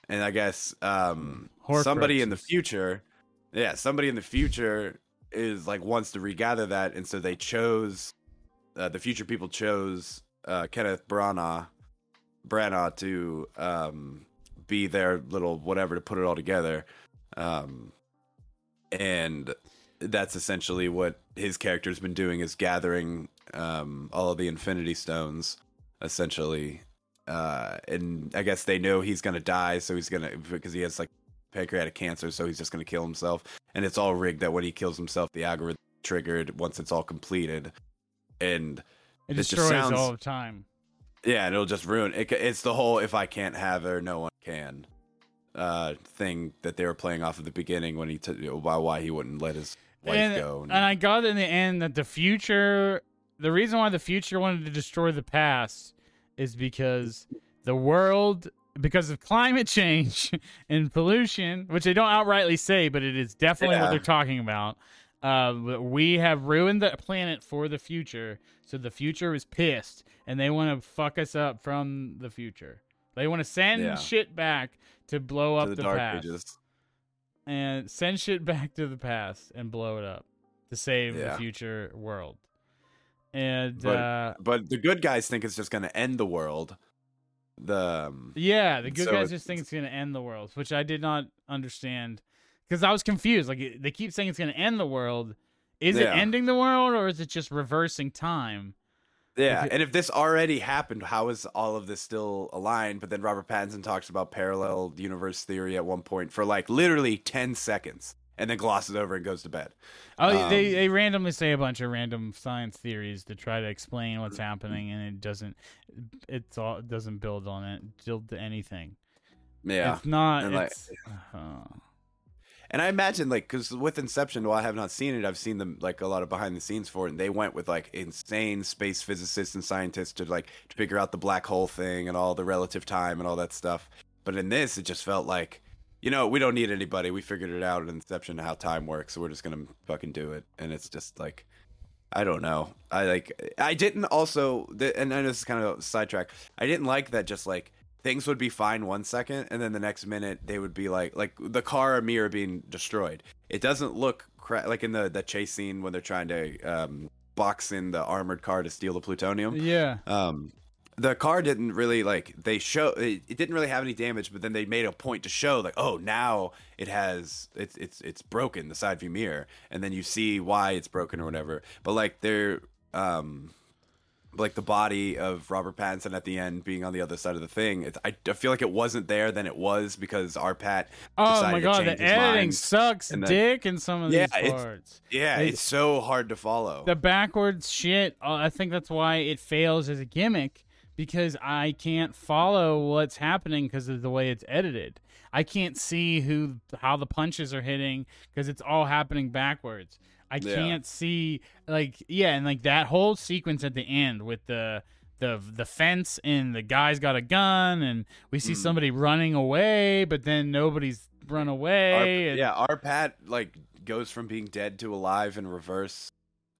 And I guess um, somebody in the future, yeah, somebody in the future is like wants to regather that. And so they chose, uh, the future people chose uh, Kenneth Branagh, Branagh to um, be their little whatever to put it all together. Um, and... That's essentially what his character's been doing is gathering um, all of the Infinity Stones, essentially. Uh, and I guess they know he's going to die, so he's going to, because he has like pancreatic cancer, so he's just going to kill himself. And it's all rigged that when he kills himself, the algorithm is triggered once it's all completed. And it destroys just sounds, all the time. Yeah, and it'll just ruin it. It's the whole if I can't have her, no one can. Uh, thing that they were playing off at the beginning when he t- why why he wouldn't let his wife and, go. And, and I got in the end that the future, the reason why the future wanted to destroy the past is because the world, because of climate change and pollution, which they don't outrightly say, but it is definitely yeah. what they're talking about. Uh, we have ruined the planet for the future, so the future is pissed, and they want to fuck us up from the future. They want to send yeah. shit back to blow up to the, the dark past. Ages. And send shit back to the past and blow it up to save yeah. the future world. And but, uh, but the good guys think it's just going to end the world. The um, Yeah, the good so guys just think it's going to end the world, which I did not understand because I was confused. Like they keep saying it's going to end the world. Is yeah. it ending the world or is it just reversing time? Yeah, and if this already happened, how is all of this still aligned? But then Robert Pattinson talks about parallel universe theory at one point for like literally ten seconds and then glosses over and goes to bed. Oh, um, they, they randomly say a bunch of random science theories to try to explain what's happening, and it doesn't it's all it doesn't build on it, build to anything. Yeah. It's not and it's like, uh-huh. And I imagine, like, because with Inception, while I have not seen it, I've seen them, like, a lot of behind the scenes for it. And they went with, like, insane space physicists and scientists to, like, to figure out the black hole thing and all the relative time and all that stuff. But in this, it just felt like, you know, we don't need anybody. We figured it out in Inception how time works. So we're just going to fucking do it. And it's just, like, I don't know. I, like, I didn't also, and I know this is kind of a sidetrack, I didn't like that just, like, things would be fine one second, and then the next minute they would be like, like the car or mirror being destroyed. It doesn't look cra- like in the, the chase scene when they're trying to um, box in the armored car to steal the plutonium. Yeah. Um, the car didn't really, like, they show, it, it didn't really have any damage, but then they made a point to show, like, oh, now it has, it's it's it's broken, the side view mirror, and then you see why it's broken or whatever. But, like, they're, um, like, the body of Robert Pattinson at the end being on the other side of the thing, it's, I, I feel like it wasn't there, then it was, because our Pat oh my god, the editing mind. Sucks and then, dick in some of yeah, these parts. It's, yeah, like, it's so hard to follow. The backwards shit, uh, I think that's why it fails as a gimmick, because I can't follow what's happening because of the way it's edited. I can't see who how the punches are hitting because it's all happening backwards. I can't yeah. see, like, yeah, and, like, that whole sequence at the end with the the the fence and the guy's got a gun and we see mm. somebody running away, but then nobody's run away. Our, and, yeah, our Pat, like, goes from being dead to alive in reverse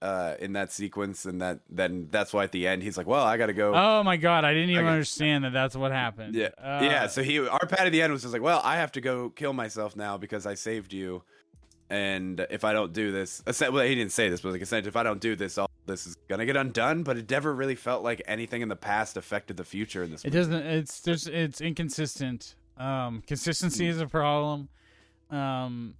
uh, in that sequence, and that then that's why at the end he's like, well, I got to go. Oh, my God, I didn't even I gotta, understand that that's what happened. Yeah, uh, yeah. so he our Pat at the end was just like, well, I have to go kill myself now because I saved you. And if I don't do this, well, he didn't say this, but like essentially, if I don't do this, all this is gonna get undone. But it never really felt like anything in the past affected the future in this. It movie. doesn't. It's there's it's inconsistent. Um, consistency is a problem. Um,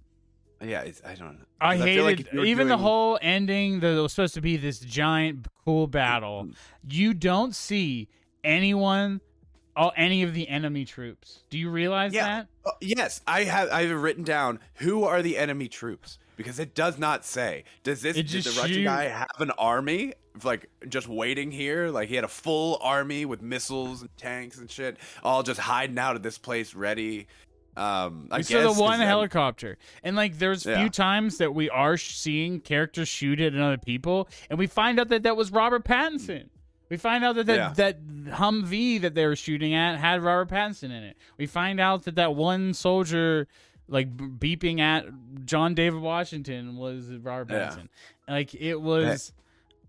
yeah, it's, I don't know. I hated I like even doing... the whole ending. There was supposed to be this giant cool battle. Mm-hmm. You don't see anyone. All, any of the enemy troops. Do you realize yeah. that? Uh, yes, I have. I have written down who are the enemy troops because it does not say. Does this? Did the Russian shoot. guy have an army like just waiting here? Like he had a full army with missiles and tanks and shit, all just hiding out at this place ready. Um, I we guess saw the one helicopter, and like there's yeah. few times that we are seeing characters shoot at other people, and we find out that that was Robert Pattinson. We find out that that, yeah. that Humvee that they were shooting at had Robert Pattinson in it. We find out that that one soldier, like, beeping at John David Washington was Robert Pattinson. Yeah. Like, it was...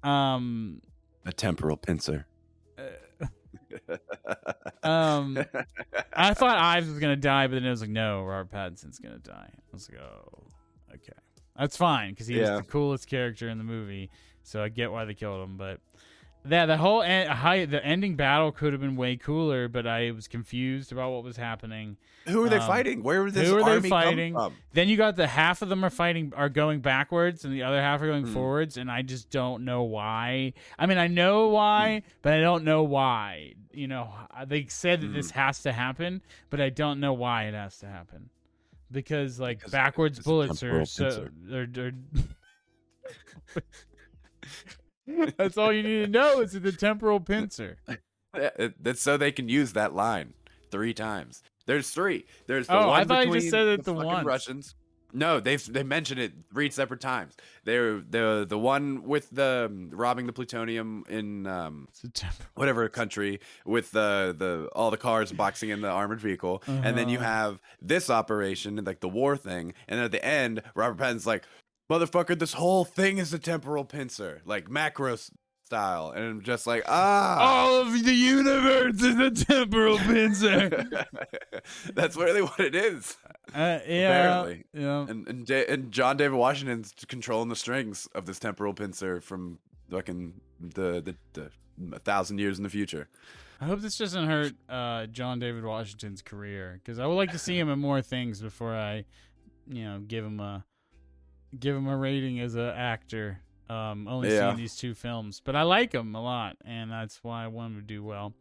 Um, a temporal pincer. Uh, um, I thought Ives was going to die, but then it was like, no, Robert Pattinson's going to die. I was like, oh, okay. That's fine, because he yeah. was the coolest character in the movie, so I get why they killed him, but... Yeah, the whole en- high, the ending battle could have been way cooler, but I was confused about what was happening. Who are they um, fighting? Where was this who are army they fighting? Come from? Then you got the half of them are fighting are going backwards, and the other half are going mm. forwards, and I just don't know why. I mean, I know why, mm. but I don't know why. You know, they said that mm. this has to happen, but I don't know why it has to happen because like because backwards bullets are so they're. they're... That's all you need to know is the temporal pincer. That's so they can use that line three times. There's three. There's the oh, one I thought between you just said it the, the fucking Russians. No, they they mentioned it three separate times. They're the the one with the um, robbing the plutonium in um, whatever country with the the all the cars boxing in the armored vehicle, uh-huh. and then you have this operation like the war thing, and then at the end, Robert Pattinson's like. Motherfucker, this whole thing is a temporal pincer, like macro style, and I'm just like, ah, all of the universe is a temporal pincer. That's really what it is. Uh, yeah, apparently. Yeah. And and, da- and John David Washington's controlling the strings of this temporal pincer from fucking the the, the the a thousand years in the future. I hope this doesn't hurt uh, John David Washington's career because I would like to see him in more things before I, you know, give him a. Give him a rating as an actor. Um, only yeah. seen these two films, but I like him a lot, and that's why one would do well.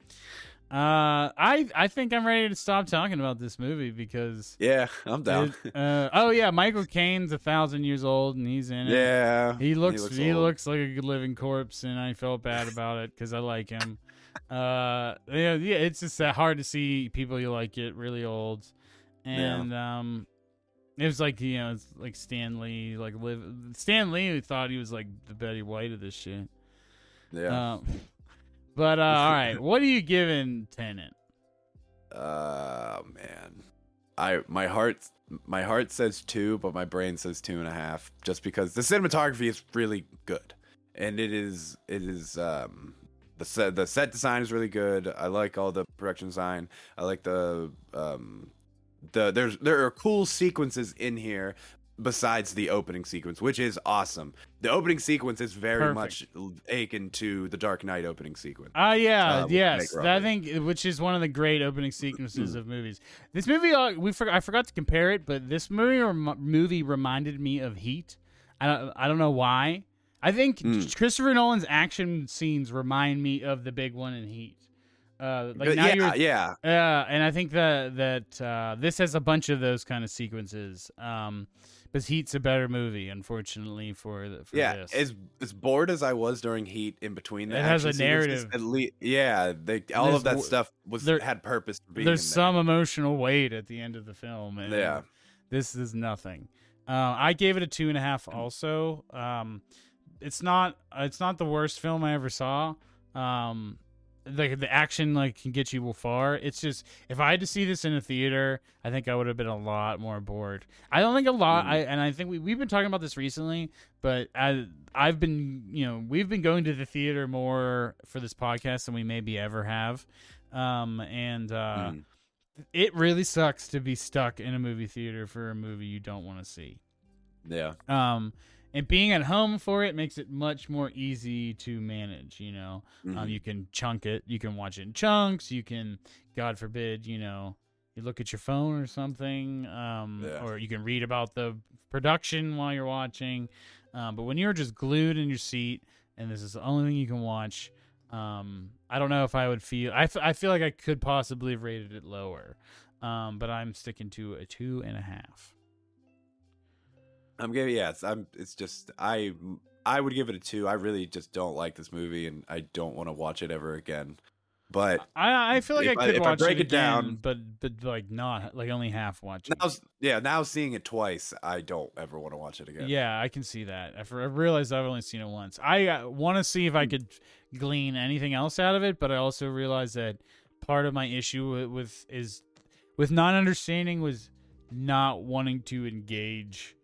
Uh, I I think I'm ready to stop talking about this movie because yeah, I'm down. It, uh, oh yeah, Michael Caine's a thousand years old, and he's in it. Yeah, he looks he looks, he looks like a living corpse, and I felt bad about it because I like him. uh, yeah, yeah, it's just uh, hard to see people you like get really old, and yeah. um. It was like, you know, it's like Stan Lee, like live, Stan Lee who thought he was like the Betty White of this shit. Yeah. Um, but, uh, all right. What are you giving Tenet? Uh, man. I, my heart, my heart says two, but my brain says two and a half just because the cinematography is really good. And it is, it is, um, the set, the set design is really good. I like all the production design. I like the, um, The, there's there are cool sequences in here besides the opening sequence, which is awesome. The opening sequence is very Perfect. much akin to the Dark Knight opening sequence. Ah, uh, yeah, uh, yes. I think, which is one of the great opening sequences of movies. This movie, uh, we for, I forgot to compare it, but this movie rem- movie reminded me of Heat. I don't, I don't know why. I think mm. Christopher Nolan's action scenes remind me of the big one in Heat. Uh, like now yeah, yeah. Yeah, uh, and I think that that uh, this has a bunch of those kind of sequences. Um, But Heat's a better movie, unfortunately, for, the, for yeah, this. Yeah, as, as bored as I was during Heat in between the It has a narrative. At least, yeah, they, all there's, of that stuff was there, had purpose to be There's some there. emotional weight at the end of the film. And yeah. This is nothing. Uh, I gave it a two and a half also. Um, it's not It's not the worst film I ever saw. Um, the, the action like can get you far. It's just, if I had to see this in a theater, I think I would have been a lot more bored. I don't think a lot. Mm. I and I think we we've been talking about this recently, but I I've been you know we've been going to the theater more for this podcast than we maybe ever have, um and uh, mm. it really sucks to be stuck in a movie theater for a movie you don't want to see. Yeah. Um. And being at home for it makes it much more easy to manage, you know. Mm-hmm. Um, you can chunk it. You can watch it in chunks. You can, God forbid, you know, you look at your phone or something. Um, yeah. Or you can read about the production while you're watching. Um, but when you're just glued in your seat and this is the only thing you can watch, um, I don't know if I would feel... I, f- I feel like I could possibly have rated it lower. Um, but I'm sticking to a two and a half. I'm giving yes. I'm. It's just I. I would give it a two. I really just don't like this movie, and I don't want to watch it ever again. But I, I feel like I could I, if watch I break it, it again, down, but but like not like only half watching. Now, yeah, now seeing it twice, I don't ever want to watch it again. Yeah, I can see that. I, I realized I've only seen it once. I uh, want to see if I could glean anything else out of it, but I also realized that part of my issue with, with is with not understanding was not wanting to engage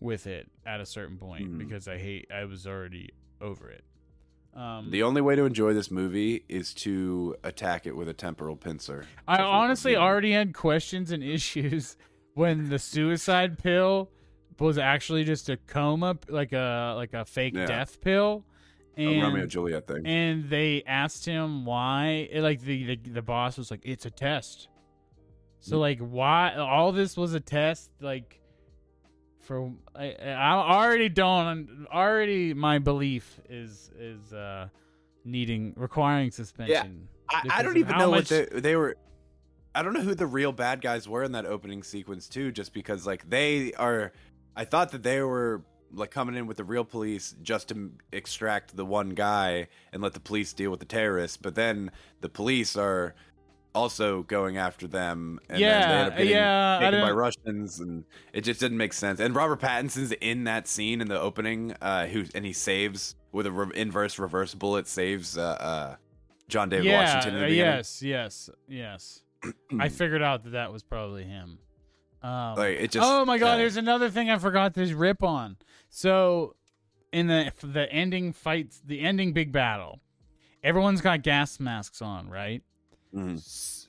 with it at a certain point mm-hmm. because I hate I was already over it. Um, the only way to enjoy this movie is to attack it with a temporal pincer. I honestly already had questions and issues when the suicide pill was actually just a coma, like a like a fake yeah. death pill. And, Romeo and Juliet thing. And they asked him why. It, like the, the the boss was like, "It's a test." So mm-hmm. like why all this was a test like. For I, I already don't already my belief is is uh, needing requiring suspension. Yeah, I, I don't even know much... what they, they were. I don't know who the real bad guys were in that opening sequence too. Just because like they are, I thought that they were like coming in with the real police just to extract the one guy and let the police deal with the terrorists. But then the police are also going after them, and yeah, then they end up getting yeah, taken by Russians, and it just didn't make sense. And Robert Pattinson's in that scene in the opening, uh, who and he saves with a re- inverse reverse bullet, saves uh, uh, John David yeah, Washington. In the beginning. Yes, yes, yes. I figured out that that was probably him. Um, like it just, oh my God! Uh, there's another thing I forgot to rip on. So in the the ending fights, the ending big battle, everyone's got gas masks on, right? Mm.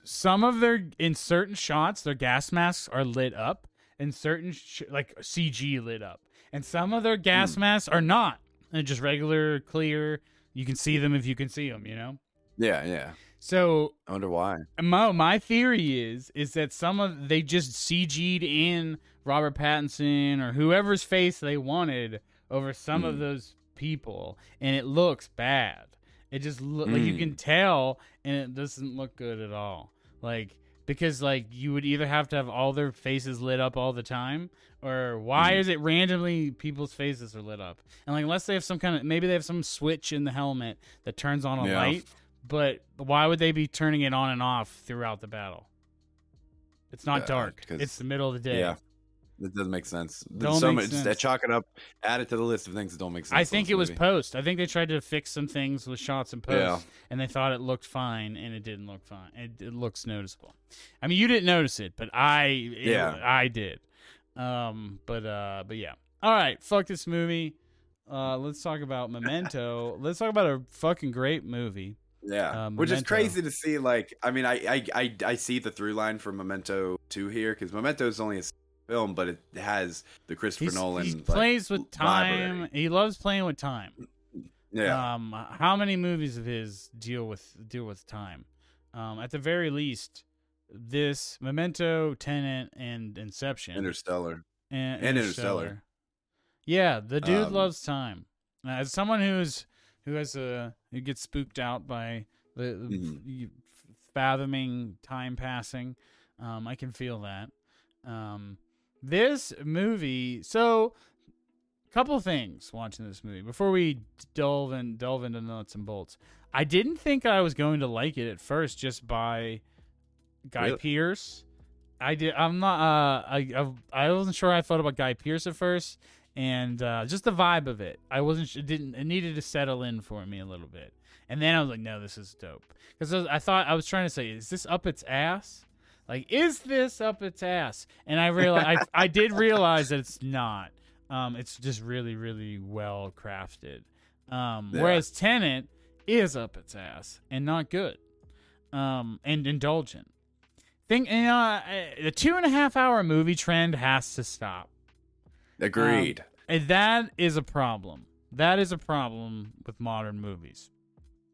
Some of their in certain shots their gas masks are lit up and certain sh- like C G lit up, and some of their gas mm. masks are not. They're just regular clear, you can see them if you can see them, you know. Yeah, yeah. So I wonder why. My, my theory is is that some of they just C G'd in Robert Pattinson or whoever's face they wanted over some mm. of those people, and it looks bad. It just look mm. like you can tell, and it doesn't look good at all. Like because like you would either have to have all their faces lit up all the time, or why mm. is it randomly people's faces are lit up? And like unless they have some kind of maybe they have some switch in the helmet that turns on a yeah. light, but why would they be turning it on and off throughout the battle? It's not yeah, dark. It's the middle of the day. Yeah. It doesn't make sense. Don't so make much, sense. Just chalk it up, add it to the list of things that don't make sense. I think it movie. was post. I think they tried to fix some things with shots and post, yeah. and they thought it looked fine, and it didn't look fine. It, it looks noticeable. I mean, you didn't notice it, but I it, yeah. I did. Um, but uh, but yeah. All right, fuck this movie. Uh, let's talk about Memento. Let's talk about a fucking great movie. Yeah, uh, which is crazy to see. Like, I mean, I I I, I see the through line from Memento two here because Memento is only a film, but it has the Christopher He's, Nolan. He plays like, with time. Library. He loves playing with time. Yeah. Um, how many movies of his deal with deal with time? Um, at the very least, this Memento, Tenet, and Inception, Interstellar, and, and Interstellar. Interstellar. Yeah, the dude um, loves time. As someone who's who has a who gets spooked out by the mm-hmm. fathoming time passing, um, I can feel that. Um, this movie, so a couple things watching this movie before we delve and delve into nuts and bolts. I didn't think I was going to like it at first, just by Guy really? Pearce. I did. I'm not. Uh, I I wasn't sure I thought about Guy Pearce at first, and uh, just the vibe of it. I wasn't. Sure, didn't. It needed to settle in for me a little bit, and then I was like, no, this is dope. Because I, I thought I was trying to say, is this up its ass? Like, is this up its ass? And I realized I I did realize that it's not. Um, it's just really, really well crafted. Um, yeah. Whereas Tenet is up its ass and not good, um, and indulgent. Think you know, the two and a half hour movie trend has to stop. Agreed. Um, that is a problem. That is a problem with modern movies.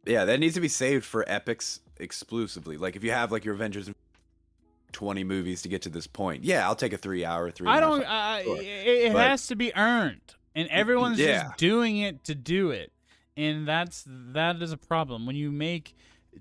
Yeah, that needs to be saved for epics exclusively. Like if you have like your Avengers, twenty movies to get to this point. Yeah, I'll take a three hour, three. I don't. Uh, sure. It, it but, has to be earned, and everyone's yeah. just doing it to do it, and that's that is a problem when you make.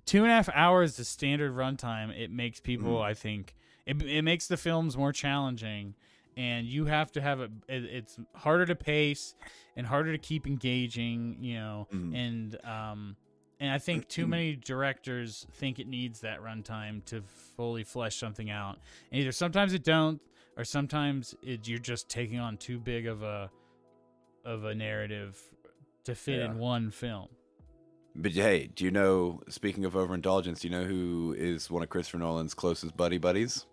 Two and a half hours the standard runtime. It makes people, mm-hmm. I think, it it makes the films more challenging, and you have to have a. It, it's harder to pace, and harder to keep engaging. You know, mm-hmm. and um, and I think too many directors think it needs that runtime to fully flesh something out. And either sometimes it don't, or sometimes it, you're just taking on too big of a, of a narrative, to fit yeah. in one film. But hey, do you know, speaking of overindulgence, do you know who is one of Christopher Nolan's closest buddy buddies?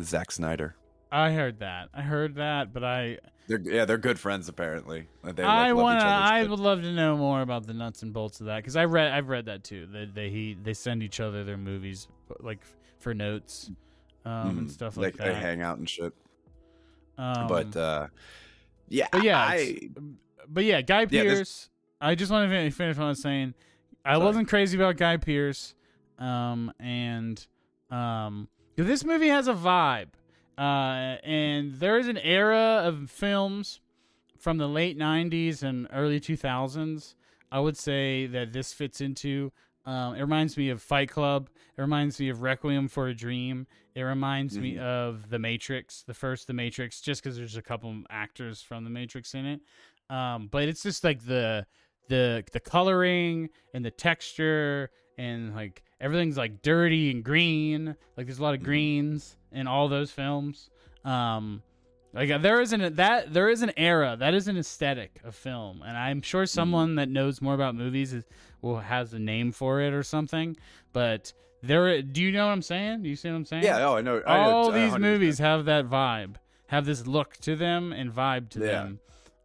Zack Snyder. I heard that. I heard that, but I... They're, yeah, they're good friends, apparently. They, I like, want. I good. would love to know more about the nuts and bolts of that, because I read, I've read that, too. They they, he, they send each other their movies, like, for notes um, mm-hmm. and stuff like, like that. They hang out and shit. Um, but, uh, yeah, but, yeah, I... But, yeah, Guy yeah, Pearce... I just want to finish what I was saying. I Sorry. wasn't crazy about Guy Pearce, um, and um, this movie has a vibe. Uh, and there is an era of films from the late nineties and early two thousands. I would say that this fits into. Um, it reminds me of Fight Club. It reminds me of Requiem for a Dream. It reminds mm-hmm. me of The Matrix, the first The Matrix, just because there's a couple actors from The Matrix in it. Um, but it's just like the. The the coloring and the texture and like everything's like dirty and green. Like there's a lot of greens in all those films. Um, like there isn't that there is an era that is an aesthetic of film, and I'm sure someone that knows more about movies is, will has a name for it or something. But there, do you know what I'm saying? Do you see what I'm saying? Yeah. Oh, I know. I all know, these one hundred percent movies have that vibe, have this look to them and vibe to yeah. them.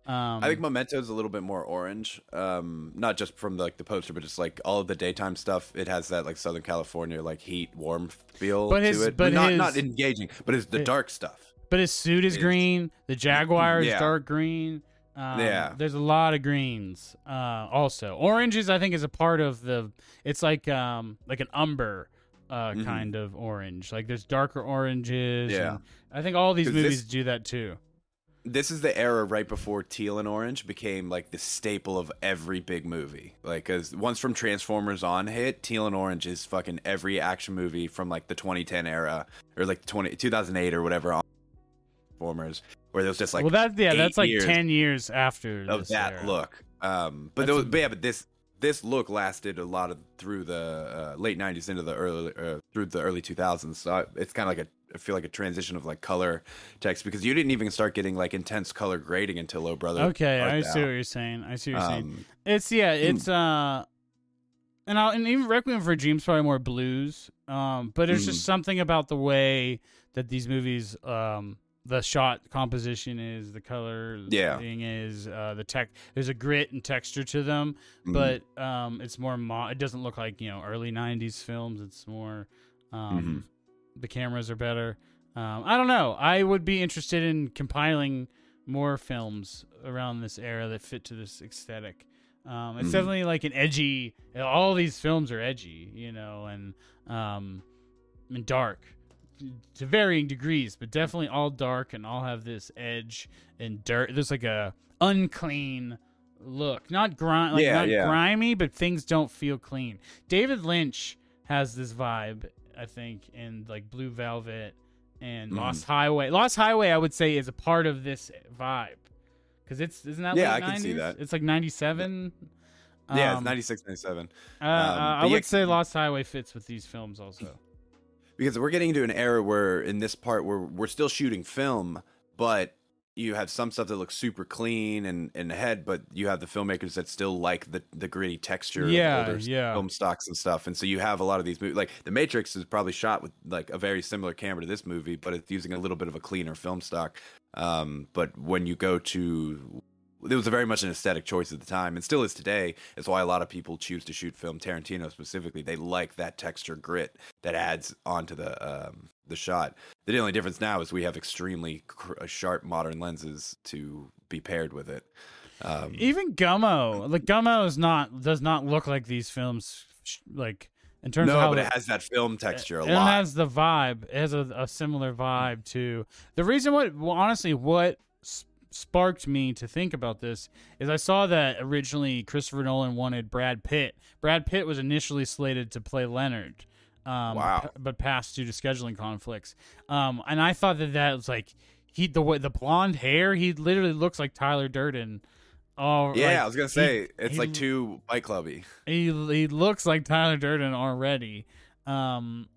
Um, I think Memento's a little bit more orange, um, not just from the, like the poster, but just like all of the daytime stuff. It has that like Southern California, like heat, warm feel but his, to it. But not his, not engaging, but it's the it, dark stuff. But his suit is it's, green. The Jaguar yeah. is dark green. Um, yeah, there's a lot of greens. Uh, also, oranges I think is a part of the. It's like um like an umber. Uh, mm-hmm. kind of orange. Like there's darker oranges. Yeah, I think all these movies this, do that too. This is the era right before teal and orange became like the staple of every big movie. Like, cause once from Transformers on hit, teal and orange is fucking every action movie from like the twenty ten era or like twenty, two thousand eight or whatever. On Transformers, where there's just like well, that yeah, that's like ten years after of this that era. Look. Um, but, those, but yeah, but this this look lasted a lot of through the uh, late nineties into the early uh, through the early two thousands. So I, it's kind of like a. I feel like a transition of like color text because you didn't even start getting like intense color grading until Oh Brother. Okay, I see what you're saying. I see what you're um, saying. It's yeah, it's mm. uh, and I'll, and even Requiem for a Dream is probably more blues. Um, but there's mm. just something about the way that these movies, um, the shot composition is, the color yeah. thing is, uh, the tech. There's a grit and texture to them, mm. but um, it's more. Mo- it doesn't look like you know early nineties films. It's more um. Mm-hmm. The cameras are better. Um, I don't know. I would be interested in compiling more films around this era that fit to this aesthetic. Um, it's mm. definitely like an edgy. All these films are edgy, you know, and um, and dark to varying degrees, but definitely all dark and all have this edge and dirt. There's like a unclean look, not grime, like yeah, not yeah. grimy, but things don't feel clean. David Lynch has this vibe, I think, in like Blue Velvet. And Lost mm. Highway. Lost Highway, I would say, is a part of this vibe. Because it's, isn't that yeah, like nineties? Yeah, I can see that. It's like ninety-seven? Yeah, um, yeah it's ninety-six, ninety-seven. Uh, um, uh, I yeah, would say Lost Highway fits with these films also. Because we're getting into an era where, in this part, where we're still shooting film, but you have some stuff that looks super clean and, and ahead, but you have the filmmakers that still like the, the gritty texture yeah, of older yeah. film stocks and stuff. And so you have a lot of these movies. Like The Matrix is probably shot with like a very similar camera to this movie, but it's using a little bit of a cleaner film stock. Um, but when you go to... It was a very much an aesthetic choice at the time, and still is today. It's why a lot of people choose to shoot film. Tarantino specifically, they like that texture grit that adds onto the um, the shot. The only difference now is we have extremely cr- sharp modern lenses to be paired with it. Um, Even Gummo, like Gummo is not does not look like these films, like in terms no, of how but it, it has that film texture a it, lot. It has the vibe. It has a, a similar vibe to the reason. What well, honestly, what. sparked me to think about this is I saw that originally Christopher Nolan wanted Brad Pitt. Brad Pitt was initially slated to play Leonard, um, wow. but passed due to scheduling conflicts. Um, and I thought that that was like he the the blonde hair. He literally looks like Tyler Durden. Oh yeah, like, I was gonna say he, it's he, like too Fight Clubby. He he looks like Tyler Durden already. Um,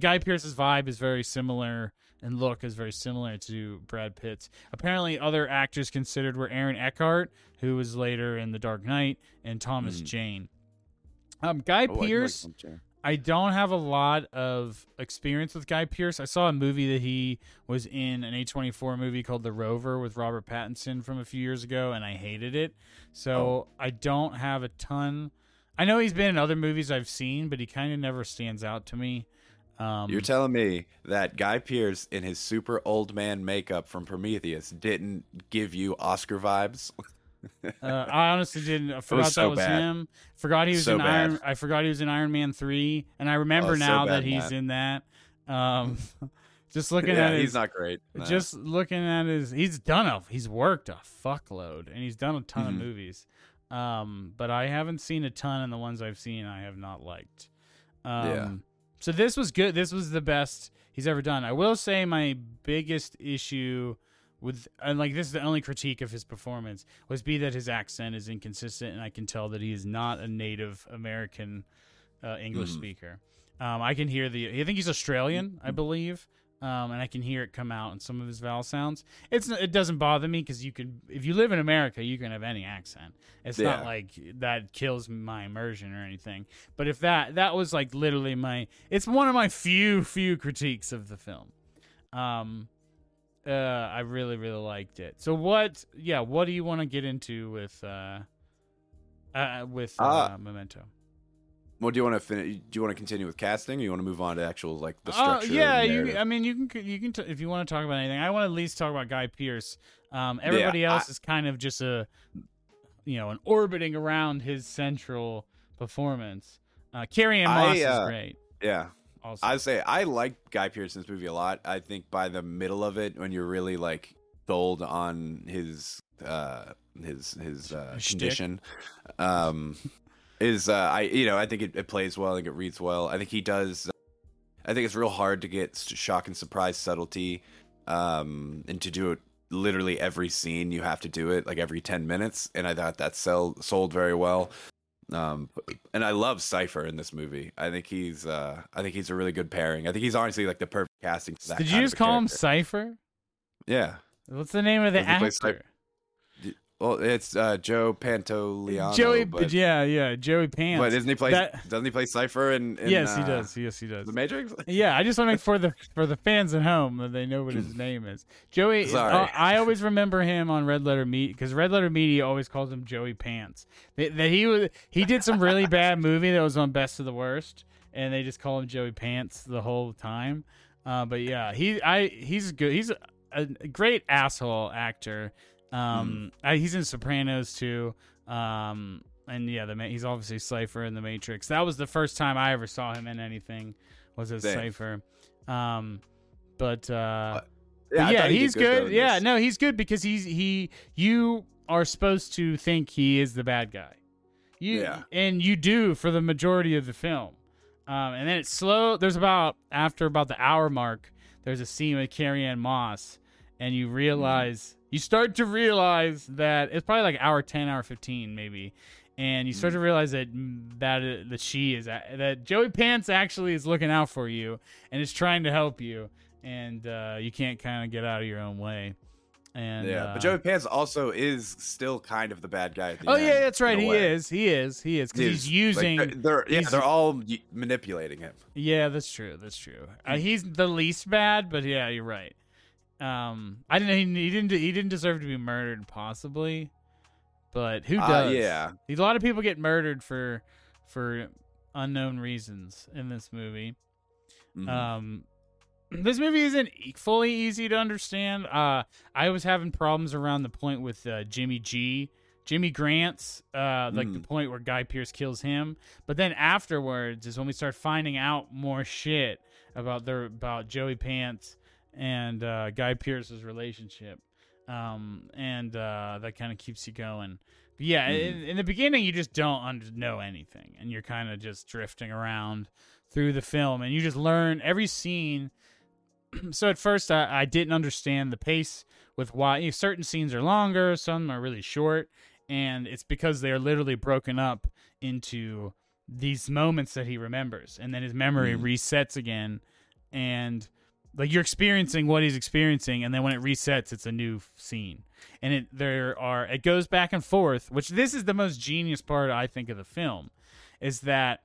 Guy Pearce's vibe is very similar. And look is very similar to Brad Pitt's. Apparently, other actors considered were Aaron Eckhart, who was later in The Dark Knight, and Thomas mm. Jane. Um, Guy oh, Pearce, I, like I don't have a lot of experience with Guy Pearce. I saw a movie that he was in, an A twenty-four movie called The Rover with Robert Pattinson from a few years ago, and I hated it. So oh. I don't have a ton. I know he's been in other movies I've seen, but he kind of never stands out to me. Um, You're telling me that Guy Pearce in his super old man makeup from Prometheus didn't give you Oscar vibes? uh, I honestly didn't. I forgot so that was bad. him. Forgot he was so in bad. Iron. I forgot he was in Iron Man three, and I remember oh, now so bad, that he's man. in that. Um, just looking yeah, at his, he's not great. No. Just looking at his, he's done a, he's worked a fuckload, and he's done a ton mm-hmm. of movies. Um, but I haven't seen a ton, and the ones I've seen, I have not liked. Um, yeah. So this was good. This was the best he's ever done. I will say my biggest issue with, and like this is the only critique of his performance, was be that his accent is inconsistent, and I can tell that he is not a native American uh, English mm. speaker. Um, I can hear the. I think he's Australian, I believe, um, and I can hear it come out in some of his vowel sounds. It's it doesn't bother me because you can, if you live in America, you can have any accent. It's yeah. not like that kills my immersion or anything. But if that that was like literally my, it's one of my few few critiques of the film. Um, uh, I really really liked it. So what? Yeah, what do you want to get into with uh, uh with uh, uh, Memento? Well, do you want to finish? Do you want to continue with casting? Or you want to move on to actual like the structure? Oh, yeah, you, I mean, you can you can t- if you want to talk about anything. I want to at least talk about Guy Pearce. Um, everybody yeah, else I, is kind of just a, you know, an orbiting around his central performance. Uh, Carrie-Anne Moss I, uh, is great. Yeah, also. I'd say I like Guy Pearce in this movie a lot. I think by the middle of it, when you're really like sold on his uh, his his uh, condition, um. Is uh, I you know I think it, it plays well. I think it reads well. I think he does. I think it's real hard to get shock and surprise subtlety, um, and to do it literally every scene. You have to do it like every ten minutes, and I thought that sell sold very well. Um, and I love Cypher in this movie. I think he's uh, I think he's a really good pairing. I think he's honestly like the perfect casting for that. Did you just call him Cypher? Yeah. What's the name of the actor? Well, it's uh, Joe Pantoliano. Joey, but, yeah, yeah, Joey Pants. But isn't he play? That, doesn't he play Cypher? In, in, yes, he uh, does. Yes, he does. The Matrix. Yeah, I just want to make for the for the fans at home that they know what his name is. Joey. Sorry. Uh, I always remember him on Red Letter Media because Red Letter Media always calls him Joey Pants. That he was he did some really bad movie that was on Best of the Worst, and they just call him Joey Pants the whole time. Uh, but yeah, he I he's good. He's a, a great asshole actor. Um, mm. I, he's in Sopranos too. Um, and yeah, the he's obviously Cypher in The Matrix. That was the first time I ever saw him in anything. Was as Cypher. Um, but uh, yeah, but yeah he's he good. good yeah, no, he's good because he's he. You are supposed to think he is the bad guy. You, yeah. And you do for the majority of the film. Um, and then it's slow. There's about, after about the hour mark, there's a scene with Carrie Ann Moss, and you realize, mm. you start to realize that it's probably like hour ten, hour fifteen maybe. And you start mm. to realize that, that, that she is, that Joey Pants actually is looking out for you and is trying to help you. And, uh, you can't kind of get out of your own way. And, yeah, uh, but Joey Pants also is still kind of the bad guy. At the oh end, yeah, that's right. He way. is. He is. He is. Because he's using. Like, they're, they're, yeah, he's, they're all manipulating him. Yeah, that's true. That's true. Uh, he's the least bad, but yeah, you're right. Um, I didn't. He, he didn't. He didn't deserve to be murdered, possibly. But who does? Uh, yeah, a lot of people get murdered for for unknown reasons in this movie. Mm-hmm. Um. This movie isn't fully easy to understand. Uh, I was having problems around the point with uh, Jimmy G. Jimmy Grant's, uh, like mm. the point where Guy Pearce kills him. But then afterwards is when we start finding out more shit about their about Joey Pants and uh, Guy Pearce's relationship. Um, and uh, that kind of keeps you going. But yeah, mm. in, in the beginning, you just don't under- know anything. And you're kind of just drifting around through the film. And you just learn every scene... So at first I, I didn't understand the pace with why you know, certain scenes are longer, some are really short, and it's because they are literally broken up into these moments that he remembers, and then his memory mm-hmm. resets again, and like you're experiencing what he's experiencing, and then when it resets, it's a new scene, and it there are it goes back and forth. Which this is the most genius part I think of the film, is that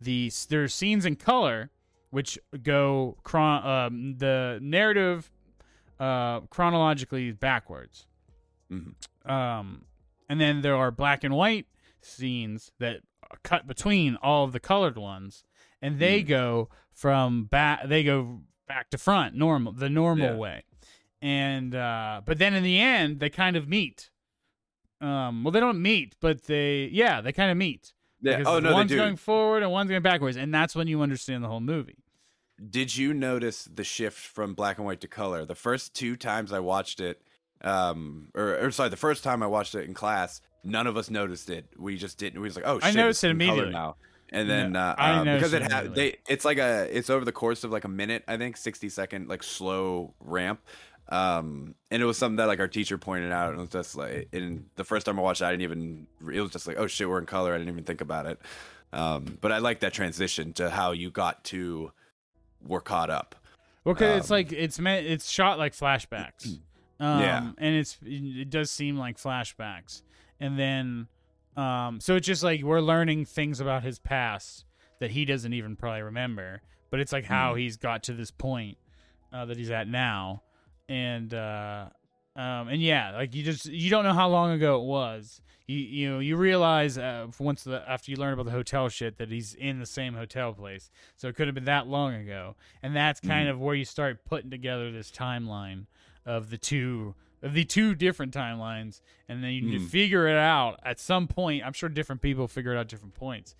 the there are scenes in color. Which go chron- um, the narrative uh, chronologically backwards, mm-hmm. um, and then there are black and white scenes that cut between all of the colored ones, and they mm. go from back they go back to front normal the normal yeah. way, and uh, but then in the end they kind of meet. Um, well, they don't meet, but they yeah they kind of meet. Yeah. Oh, no, one's going forward and one's going backwards, and that's when you understand the whole movie. Did you notice the shift from black and white to color? The first two times I watched it, um, or, or sorry, the first time I watched it in class, none of us noticed it. We just didn't. We was like, oh, shit, I noticed it immediately. Now. And then no, uh, um, because it ha- they, it's like a it's over the course of like a minute, I think, sixty second like slow ramp. Um, and it was something that like our teacher pointed out, and it was just like, in the first time I watched it, I didn't even, it was just like, oh shit, we're in color. I didn't even think about it. Um, but I like that transition to how you got to, we're caught up. Okay. Um, it's like, it's meant, it's shot like flashbacks. Um, yeah. and it's, it does seem like flashbacks. And then, um, so it's just like, we're learning things about his past that he doesn't even probably remember, but it's like how mm. he's got to this point, uh, that he's at now. And, uh, um, and yeah, like you just, you don't know how long ago it was. You, you know, you realize, uh, once the, after you learn about the hotel shit that he's in the same hotel place. So it could have been that long ago. And that's kind mm-hmm. of where you start putting together this timeline of the two, of the two different timelines. And then you mm-hmm. figure it out at some point. I'm sure different people figure it out at different points,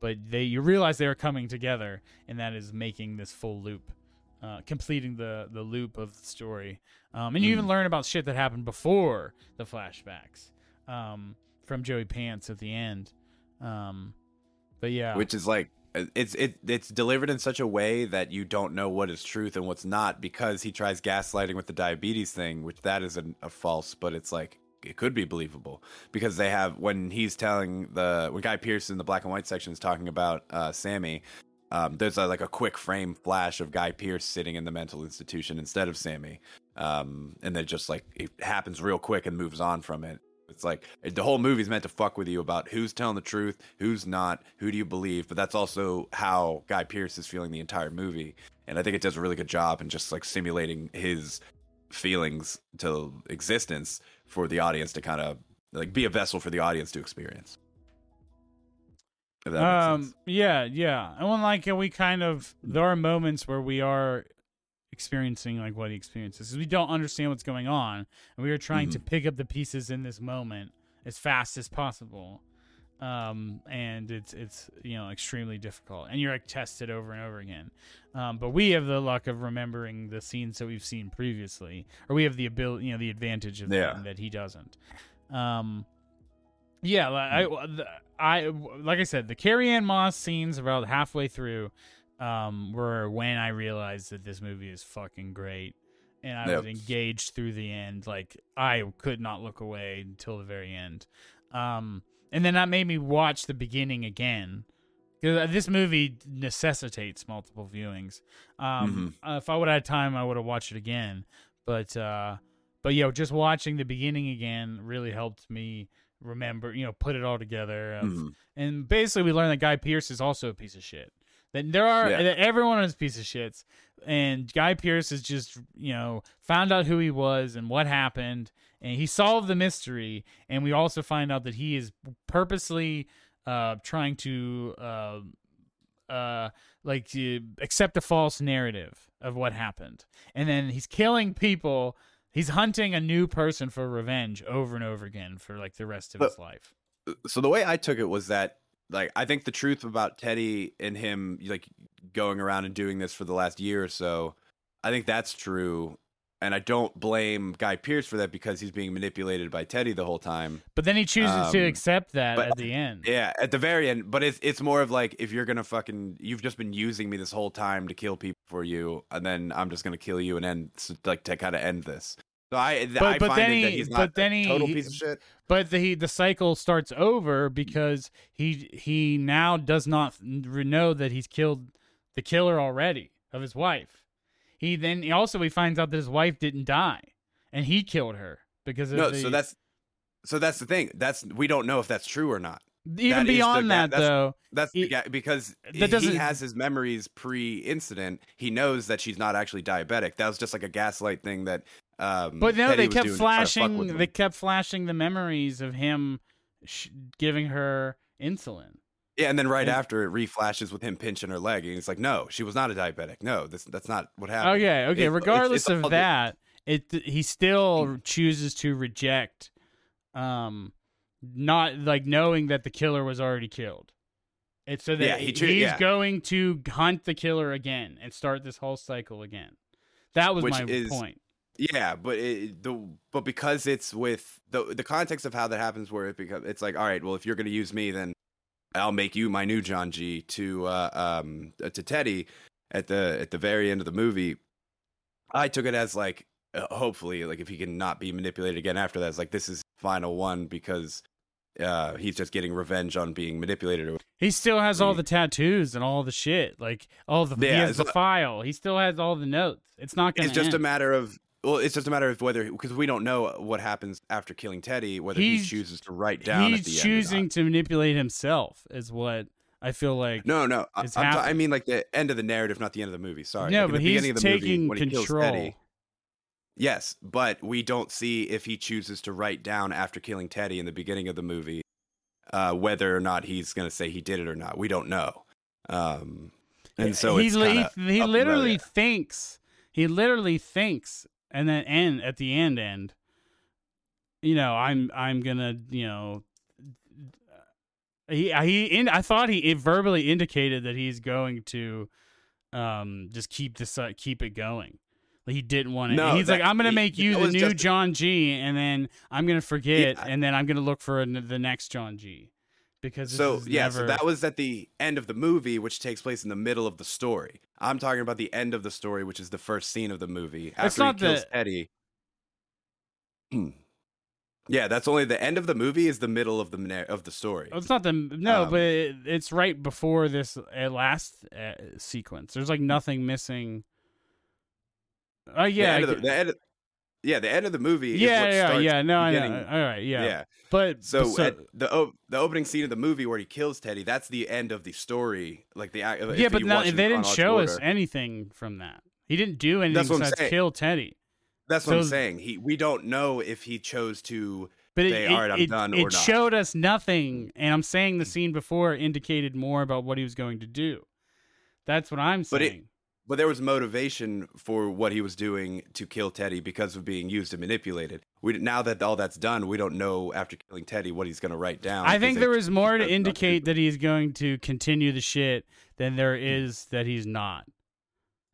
but they, you realize they are coming together, and that is making this full loop. Uh, completing the, the loop of the story. Um, and you mm. even learn about shit that happened before the flashbacks um, from Joey Pants at the end. Um, but yeah. Which is like, it's it it's delivered in such a way that you don't know what is truth and what's not, because he tries gaslighting with the diabetes thing, which that is a, a false, but it's like, it could be believable, because they have, when he's telling the, when Guy Pearce in the black and white section is talking about uh, Sammy, Um, there's a, like a quick frame flash of Guy Pearce sitting in the mental institution instead of Sammy. Um, and then just like it happens real quick and moves on from it. It's like the whole movie's meant to fuck with you about who's telling the truth, who's not, who do you believe. But that's also how Guy Pearce is feeling the entire movie. And I think it does a really good job in just like simulating his feelings to existence for the audience to kind of like be a vessel for the audience to experience. If that makes um, sense. Yeah, yeah. And when, like, we kind of, there are moments where we are experiencing like what he experiences, because we don't understand what's going on, and we are trying mm-hmm. to pick up the pieces in this moment as fast as possible. Um, and it's, it's, you know, extremely difficult, and you're like tested over and over again. Um, but we have the luck of remembering the scenes that we've seen previously, or we have the ability, you know, the advantage of yeah. them that he doesn't. Um, yeah. I, I, I, like I said, the Carrie Ann Moss scenes about halfway through, um, were when I realized that this movie is fucking great, and I yep. was engaged through the end. Like, I could not look away until the very end. Um, And then that made me watch the beginning again. This movie necessitates multiple viewings. Um, mm-hmm. uh, if I would have had time, I would have watched it again. But, uh, but you know, just watching the beginning again really helped me remember, you know, put it all together. Of, mm-hmm. And basically, we learned that Guy Pearce is also a piece of shit. That there are yeah. that everyone is piece of shits. And Guy Pearce is just, you know, found out who he was and what happened, and he solved the mystery. And we also find out that he is purposely uh, trying to uh, uh, like to accept a false narrative of what happened. And then he's killing people. He's hunting a new person for revenge over and over again for like the rest of but, his life. So the way I took it was that, like, I think the truth about Teddy and him, like, going around and doing this for the last year or so, I think that's true. And I don't blame Guy Pearce for that, because he's being manipulated by Teddy the whole time. But then he chooses um, to accept that but, at the end. Yeah, at the very end. But it's it's more of like, if you're going to fucking, you've just been using me this whole time to kill people for you, and then I'm just going to kill you and end, like, to kind of end this. So I, but, I but find then he, that he's not but then he, a total piece of shit. But the he, the cycle starts over, because he he now does not know that he's killed the killer already of his wife. He then he also he finds out that his wife didn't die, and he killed her because of no. The, so that's so that's the thing. That's we don't know if that's true or not. Even that beyond the, that, that's, though, that's he, the, because that he has his memories pre-incident. He knows that she's not actually diabetic. That was just like a gaslight thing that. Um, but no, they kept flashing. They kept flashing the memories of him sh- giving her insulin. Yeah, and then right and, after it reflashes with him pinching her leg, and he's like, "No, she was not a diabetic. No, that's that's not what happened." Okay, okay. It's, Regardless it's, it's of that, it he still chooses to reject, um, not like knowing that the killer was already killed. It's so that yeah, he cho- he's yeah. going to hunt the killer again and start this whole cycle again. That was Which my is, point. Yeah, but it, the but because it's with the the context of how that happens, where it becomes it's like, all right, well, if you're going to use me, then I'll make you my new John G to uh, um to Teddy at the at the very end of the movie. I took it as like uh, hopefully like if he can not be manipulated again after that, it's like this is final one, because uh, he's just getting revenge on being manipulated. He still has all the tattoos and all the shit, like all the yeah, he has the like, file. He still has all the notes. It's not going to. It's just end. a matter of. Well, it's just a matter of whether, because we don't know what happens after killing Teddy, whether he's, he chooses to write down. He's at the end choosing to manipulate himself, is what I feel like. No, no, I'm t- I mean like the end of the narrative, not the end of the movie. Sorry. No, like but the he's of the taking movie, when control. He kills Teddy, yes, but we don't see if he chooses to write down after killing Teddy in the beginning of the movie, uh, whether or not he's going to say he did it or not. We don't know, um, and so he's it's he, he literally thinks he literally thinks. And then end at the end, end, you know, I'm, I'm gonna, you know, he, he, in, I thought he verbally indicated that he's going to, um, just keep this, uh, keep it going. Like he didn't want it. No, he's that, like, I'm gonna make he, you the new John G, and then I'm gonna forget, yeah, I, and then I'm gonna look for a, the next John G. Because so yeah, never... so that was at the end of the movie, which takes place in the middle of the story. I'm talking about the end of the story, which is the first scene of the movie after it's not he kills the... Eddie. Yeah, that's only the end of the movie is the middle of the of the story. It's not the no, um, but it, it's right before this uh, last uh, sequence. There's like nothing missing. Oh uh, yeah, the end, the, the end of, yeah, the end of the movie. Yeah, is what yeah, yeah. No, I know. All right, yeah, yeah. But so, so at the oh, the opening scene of the movie where he kills Teddy, that's the end of the story. Like the yeah, but no, they didn't show order. us anything from that. He didn't do anything besides saying. kill Teddy. That's so, what I'm saying. He we don't know if he chose to. But it, say, all right, I'm it, done. It, or it not. showed us nothing, and I'm saying the scene before indicated more about what he was going to do. That's what I'm saying. But it, But there was motivation for what he was doing to kill Teddy because of being used and manipulated. We Now that all that's done, we don't know after killing Teddy what he's going to write down. I think there was more to indicate that he's going to continue the shit than there is that he's not.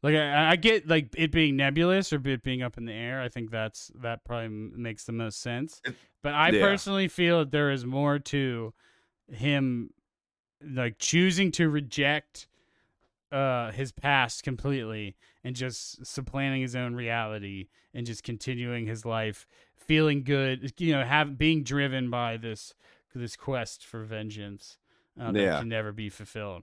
Like, I, I get, like, it being nebulous or it being up in the air. I think that's that probably makes the most sense. But I yeah. personally feel that there is more to him, like, choosing to reject uh his past completely and just supplanting his own reality and just continuing his life feeling good, you know, have being driven by this this quest for vengeance uh, that yeah. can never be fulfilled.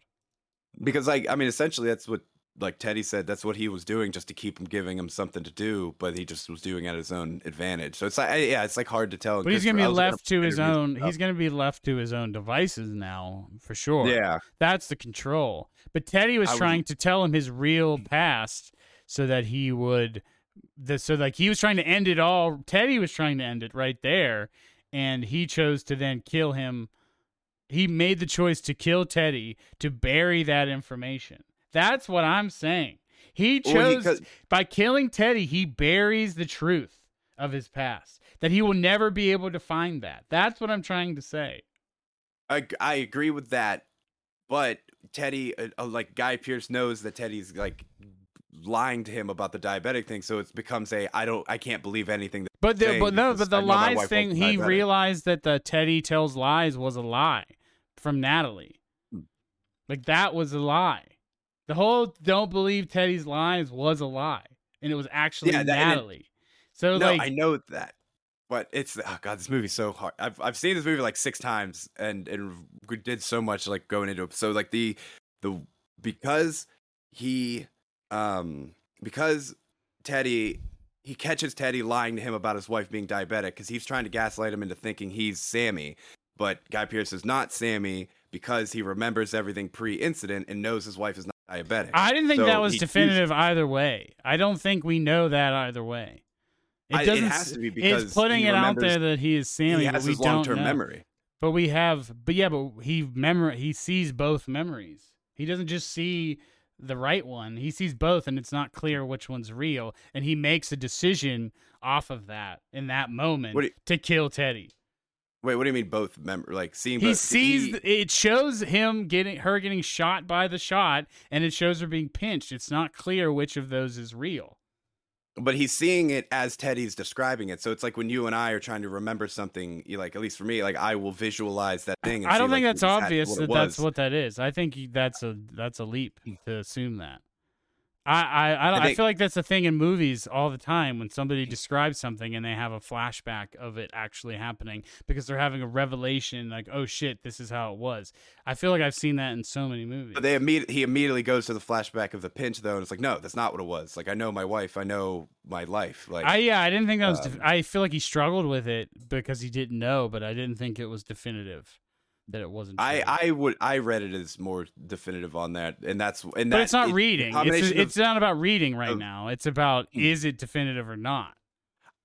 Because like I mean essentially that's what, like Teddy said, that's what he was doing just to keep him, giving him something to do, but he just was doing it at his own advantage. So it's like, yeah, it's like hard to tell. But he's going to be left to his own, he's going to be left to his own devices now for sure. Yeah. That's the control. But Teddy was I trying was... to tell him his real past so that he would, the, so like he was trying to end it all. Teddy was trying to end it right there. And he chose to then kill him. He made the choice to kill Teddy to bury that information. That's what I'm saying. He chose, well, he, by killing Teddy, he buries the truth of his past, that he will never be able to find that. That's what I'm trying to say. I, I agree with that, but Teddy, uh, like Guy Pearce knows that Teddy's like lying to him about the diabetic thing, so it becomes a, I don't, I can't believe anything. That but the, but no, but the lies thing, he realized that the Teddy tells lies was a lie from Natalie. Like that was a lie. The whole don't believe Teddy's lies was a lie, and it was actually yeah, that, Natalie. It, so no, like, I know that, but it's oh god, this movie's so hard. I've I've seen this movie like six times, and and we did so much like going into it. So like the the because he um because Teddy he catches Teddy lying to him about his wife being diabetic because he's trying to gaslight him into thinking he's Sammy, but Guy Pearce is not Sammy because he remembers everything pre-incident and knows his wife is not diabetic. I didn't think so that was definitive used... either way. I don't think we know that either way. It doesn't. I, it has to be because it's putting it out there that he is Sammy. He has but his we long-term don't know. memory. But we have, but yeah, but he memory he sees both memories. He doesn't just see the right one. He sees both, and it's not clear which one's real. And he makes a decision off of that in that moment you... to kill Teddy. Wait, what do you mean both members? Like seeing both? He sees he, it shows him getting her getting shot by the shot, and it shows her being pinched. It's not clear which of those is real. But he's seeing it as Teddy's describing it. So it's like when you and I are trying to remember something, you like at least for me, like I will visualize that thing. And I don't see, think like, that's obvious that that's what that is. I think that's a that's a leap to assume that. I I I, don't, I, think, I feel like that's a thing in movies all the time when somebody describes something and they have a flashback of it actually happening because they're having a revelation like, oh shit, this is how it was. I feel like I've seen that in so many movies. But they imme- he immediately goes to the flashback of the pinch though, and it's like, no, that's not what it was. Like I know my wife, I know my life. Like I yeah, I didn't think that was. Def- um, I feel like he struggled with it because he didn't know, but I didn't think it was definitive. That it wasn't. I, I would I read it as more definitive on that, and that's and that, but it's not it, reading. It's, a, it's of, not about reading right of, now. It's about is it definitive or not.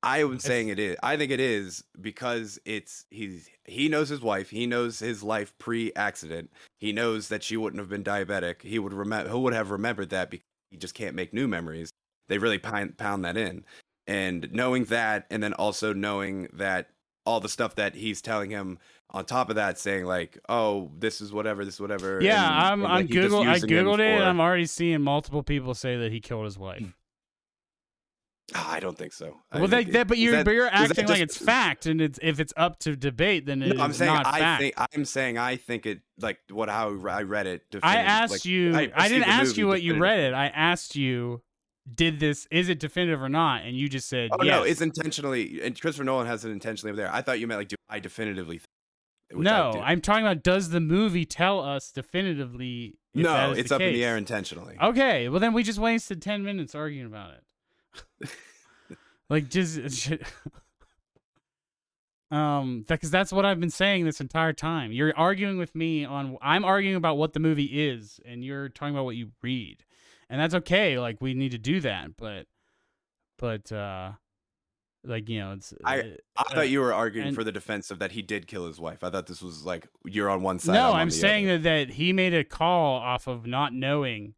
I was saying it is. I think it is because it's he's he knows his wife. He knows his life pre-accident. He knows that she wouldn't have been diabetic. He would remember. Who would have remembered that? Because he just can't make new memories. They really pound, pound that in, and knowing that, and then also knowing that all the stuff that he's telling him. On top of that, saying like, "Oh, this is whatever, this is whatever." Yeah, and, I'm. And like I'm Google. I googled it, for... and I'm already seeing multiple people say that he killed his wife. Oh, I don't think so. Well, that, think, that, but you're, that, but you're acting just... like it's fact, and it's if it's up to debate, then it's no, not I fact. Think, I'm saying I think it like what how I read it. I asked like, you. I, I didn't ask you what definitive. You read it. I asked you. Did this is it definitive or not? And you just said, "Oh yes. No, it's intentionally." And Christopher Nolan has it intentionally over there. I thought you meant like, do I definitively? Think Which no, I'm talking about does the movie tell us definitively? If no, that is it's the up case? In the air intentionally. Okay, well then we just wasted ten minutes arguing about it. Like just, um, because that's what I've been saying this entire time. You're arguing with me on. I'm arguing about what the movie is, and you're talking about what you read, and that's okay. Like we need to do that, but, but, uh. Like, you know, it's. I, I uh, thought you were arguing and, for the defense of that he did kill his wife. I thought this was like you're on one side. No, I'm, I'm saying that, that he made a call off of not knowing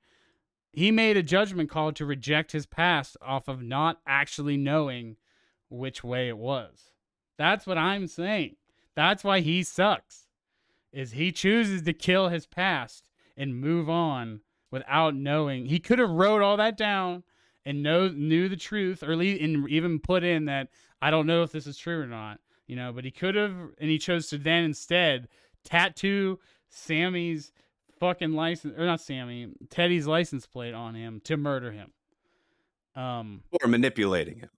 He made a judgment call to reject his past off of not actually knowing which way it was. That's what I'm saying. That's why he sucks, is he chooses to kill his past and move on without knowing. He could have wrote all that down and know, knew the truth, or and even put in that, I don't know if this is true or not, you know, but he could have, and he chose to then instead tattoo Sammy's fucking license, or not Sammy, Teddy's license plate on him to murder him. Um, or manipulating him.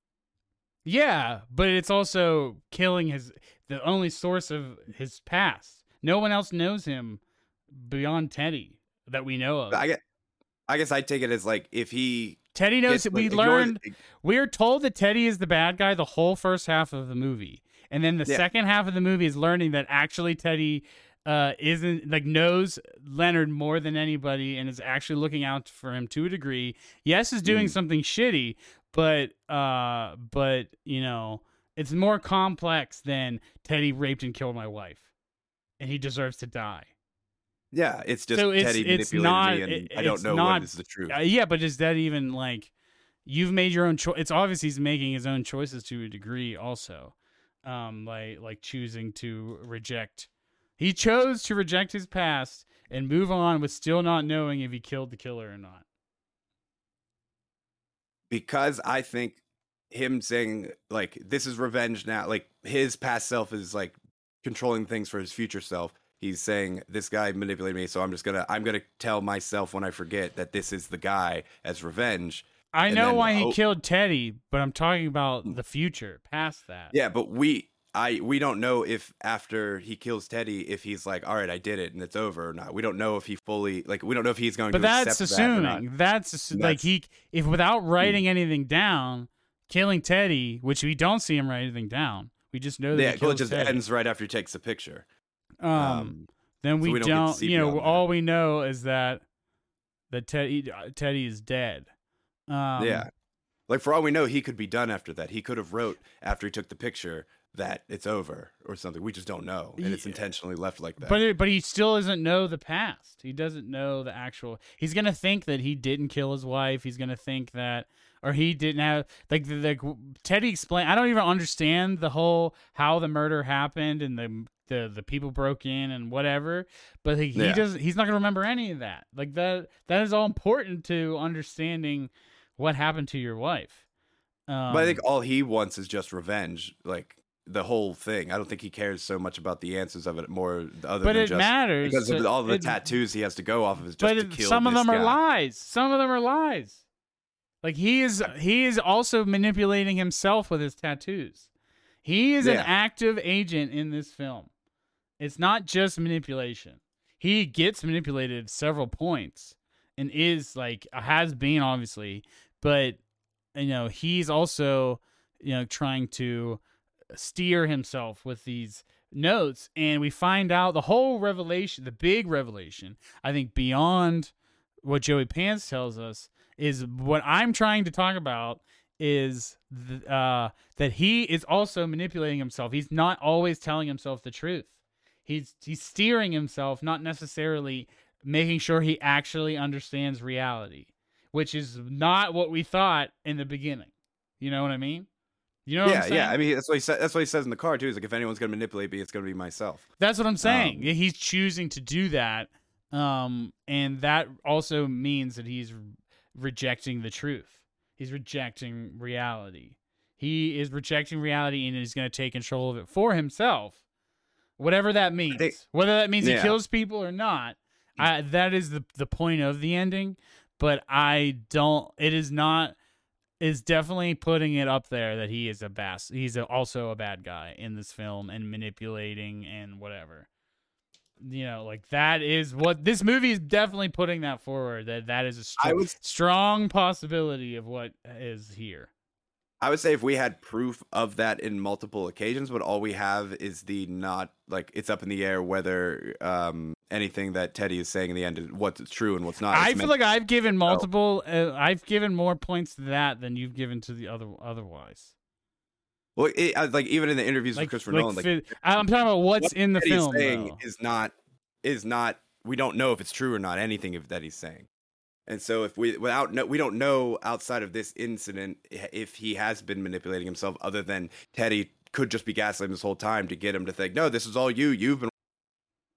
Yeah, but it's also killing his, the only source of his past. No one else knows him beyond Teddy that we know of. I guess, I guess I take it as like, if he... Teddy knows, gets, we like, learned, ignores... we're told that Teddy is the bad guy the whole first half of the movie. And then the yeah. second half of the movie is learning that actually Teddy uh, isn't, like, knows Leonard more than anybody and is actually looking out for him to a degree. Yes, is doing mm. something shitty, but, uh, but you know, it's more complex than Teddy raped and killed my wife, and he deserves to die. Yeah, it's just so it's, Teddy it's manipulated not, me, and it, I don't know not, what is the truth. Uh, yeah, but is that even, like, you've made your own choice? It's obvious he's making his own choices to a degree also, um, like like choosing to reject. He chose to reject his past and move on with still not knowing if he killed the killer or not. Because I think him saying, like, this is revenge now, like, his past self is, like, controlling things for his future self. He's saying, this guy manipulated me, so I'm just gonna I'm gonna tell myself when I forget that this is the guy as revenge. I and know then, why he oh, killed Teddy, but I'm talking about the future, past that. Yeah, but we I we don't know if after he kills Teddy, if he's like, all right, I did it and it's over or not. We don't know if he fully like we don't know if he's going but to accept assuming, that. But that's assuming that's like he if without writing anything down, killing Teddy, which we don't see him write anything down. We just know that yeah, he kills it just Teddy. Ends right after he takes the picture. Um, um, then we, so we don't, don't you know, all that. We know is that, that Teddy, Teddy is dead. Um, yeah. Like for all we know, he could be done after that. He could have wrote after he took the picture that it's over or something. We just don't know. And it's intentionally left like that. But, it, but he still doesn't know the past. He doesn't know the actual, he's going to think that he didn't kill his wife. He's going to think that, or he didn't have like the, the Teddy explained. I don't even understand the whole, how the murder happened and the, The, the people broke in and whatever, but he, yeah. he doesn't, he's not going to remember any of that. Like that, that is all important to understanding what happened to your wife. Um, but I think all he wants is just revenge. Like the whole thing. I don't think he cares so much about the answers of it more. Other but than it just, matters because of all the it, tattoos he has to go off of. Is just but to kill some of them guy. Are lies. Some of them are lies. Like he is, he is also manipulating himself with his tattoos. He is yeah. an active agent in this film. It's not just manipulation. He gets manipulated several points and is like, has been obviously, but you know, he's also, you know, trying to steer himself with these notes. And we find out the whole revelation, the big revelation, I think beyond what Joey Pants tells us is what I'm trying to talk about is th- uh, that he is also manipulating himself. He's not always telling himself the truth. He's he's steering himself, not necessarily making sure he actually understands reality, which is not what we thought in the beginning. You know what I mean? You know what yeah, I'm saying? Yeah, yeah. I mean, that's what, he sa- that's what he says in the car, too. He's like, if anyone's going to manipulate me, it's going to be myself. That's what I'm saying. Um, he's choosing to do that, um, and that also means that he's re- rejecting the truth. He's rejecting reality. He is rejecting reality, and he's going to take control of it for himself. Whatever that means, think, whether that means yeah. he kills people or not, I, that is the the point of the ending. But I don't. It is not. It's definitely putting it up there that he is a bass. He's a, also a bad guy in this film and manipulating and whatever. You know, like that is what this movie is definitely putting that forward. That that is a st- was, strong possibility of what is here. I would say if we had proof of that in multiple occasions, but all we have is the not like it's up in the air whether um, anything that Teddy is saying in the end is what's true and what's not. I feel like I've given multiple, uh, I've given more points to that than you've given to the other otherwise. Well, it, like even in the interviews like, with Christopher like, Nolan, like I'm talking about what's what in the Teddy's film saying though. is not is not we don't know if it's true or not anything that he's saying. And so if we without no, we don't know outside of this incident if he has been manipulating himself, other than Teddy could just be gaslighting this whole time to get him to think, no, this is all you. You've been.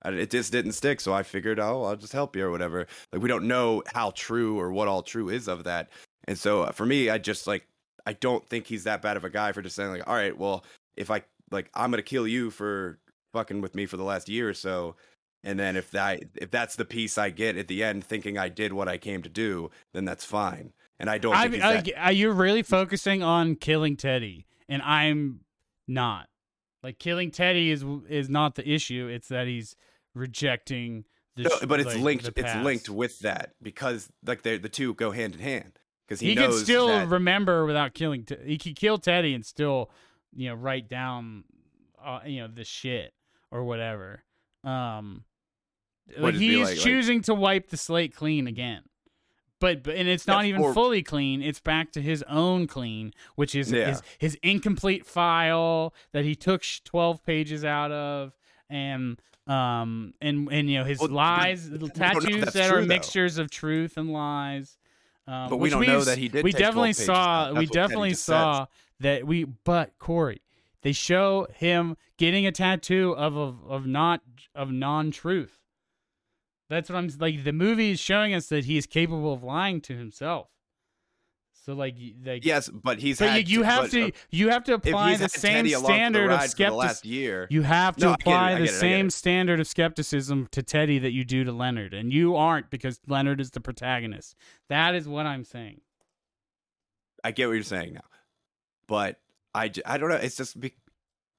And it just didn't stick, so I figured, oh, I'll just help you or whatever. Like, we don't know how true or what all true is of that. And so for me, I just like, I don't think he's that bad of a guy for just saying like, all right, well, if I like, I'm going to kill you for fucking with me for the last year or so. And then if that, if that's the piece I get at the end, thinking I did what I came to do, then that's fine. And I don't think I, that- I, you're really focusing on killing Teddy, and I'm not. Like, killing Teddy is is not the issue. It's that he's rejecting the no, but it's like, linked it's linked with that, because like the the two go hand in hand, because he, he knows can still that... remember without killing te- he can kill Teddy and still, you know, write down uh, you know, the shit or whatever. Um like he's like, choosing like... to wipe the slate clean again. But, but and it's not yes, even or... fully clean. It's back to his own clean, which is yeah. his, his incomplete file that he took twelve pages out of, and um and and you know his well, lies, we, tattoos we that true, are though. Mixtures of truth and lies. Uh, but we don't know that he did. We take definitely saw. We definitely saw that we. But Corey, they show him getting a tattoo of of, of not of non-truth. That's what I'm like. The movie is showing us that he is capable of lying to himself. So, like, like yes, but he's. But had you, you to, have but, to, you have to apply the same standard of skepticism. You have to no, apply the same standard of skepticism to Teddy that you do to Leonard, and you aren't, because Leonard is the protagonist. That is what I'm saying. I get what you're saying now, but I, I don't know. It's just. Be-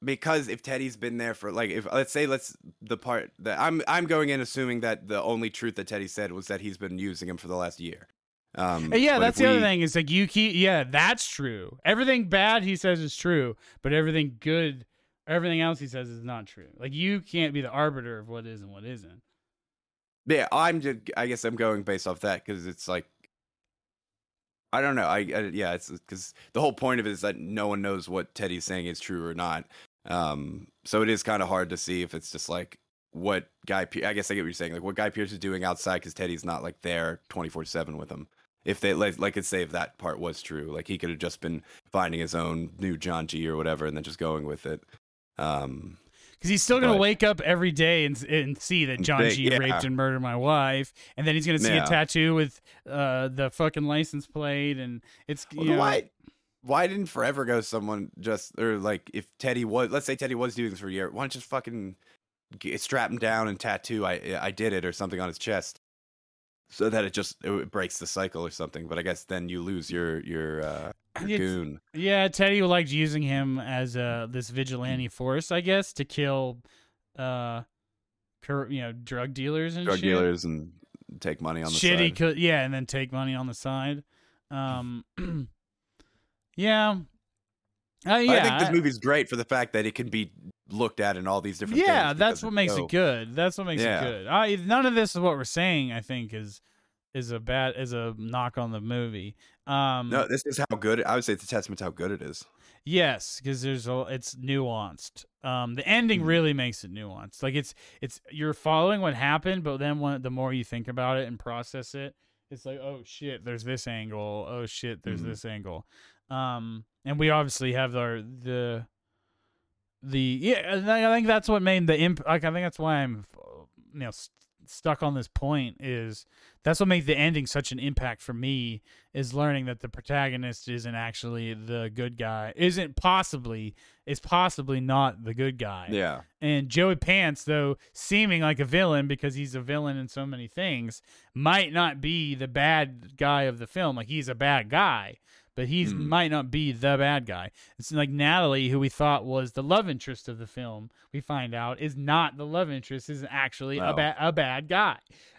Because if Teddy's been there for like, if let's say let's the part that I'm I'm going in assuming that the only truth that Teddy said was that he's been using him for the last year. Um, yeah, that's the we, other thing is like you keep yeah that's true. Everything bad he says is true, but everything good, everything else he says is not true. Like, you can't be the arbiter of what is and what isn't. Yeah, I'm just I guess I'm going based off that, because it's like. I don't know. I, I yeah, it's because the whole point of it is that no one knows what Teddy's saying is true or not. Um, so it is kind of hard to see if it's just like what Guy. Pe- I guess I get what you're saying. Like what Guy Pearce is doing outside, because Teddy's not like there twenty-four seven with him. If they like, like, let's say if that part was true, like he could have just been finding his own new John G or whatever, and then just going with it. Um, Because he's still going to wake up every day and and see that John they, G yeah. raped and murdered my wife. And then he's going to see yeah. a tattoo with uh, the fucking license plate. And it's, you well, know. Why, why didn't forever ago someone just, or like if Teddy was, let's say Teddy was doing this for a year, why don't you just fucking get, strap him down and tattoo I I did it or something on his chest, so that it just it breaks the cycle or something. But I guess then you lose your, your, uh, Goon. Yeah, Teddy liked using him as uh, this vigilante force, I guess, to kill, uh, cur- you know, drug dealers and drug shit. dealers and take money on the shit side. Could, yeah, and then take money on the side. Um, yeah, uh, yeah. I think this movie's great for the fact that it can be looked at in all these different. Yeah, things that's what makes so, it good. That's what makes yeah. it good. I, none of this is what we're saying. I think is. Is a bad is a knock on the movie. Um, no, this is how good. I would say it's a testament to how good it is. Yes, because there's a, it's nuanced. Um, the ending mm-hmm. really makes it nuanced. Like it's it's you're following what happened, but then when, the more you think about it and process it, it's like, oh shit, there's this angle. Oh shit, there's mm-hmm. this angle. Um, and we obviously have our the the yeah. I think that's what made the imp. Like I think that's why I'm you know. St- stuck on this point is that's what made the ending such an impact for me, is learning that the protagonist isn't actually the good guy, isn't possibly is possibly not the good guy. Yeah. And Joey Pants, though seeming like a villain because he's a villain in so many things, might not be the bad guy of the film. Like he's a bad guy, but he's mm. might not be the bad guy. It's like Natalie, who we thought was the love interest of the film, we find out is not the love interest, is actually no. a, ba- a bad guy.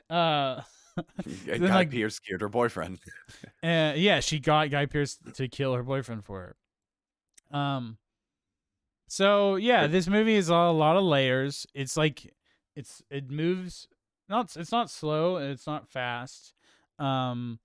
Uh, Guy like, Pearce killed her boyfriend. uh, yeah, she got Guy Pearce to kill her boyfriend for her. Um. So, yeah, this movie is a lot of layers. It's like, it's it moves, not it's not slow, it's not fast. Um.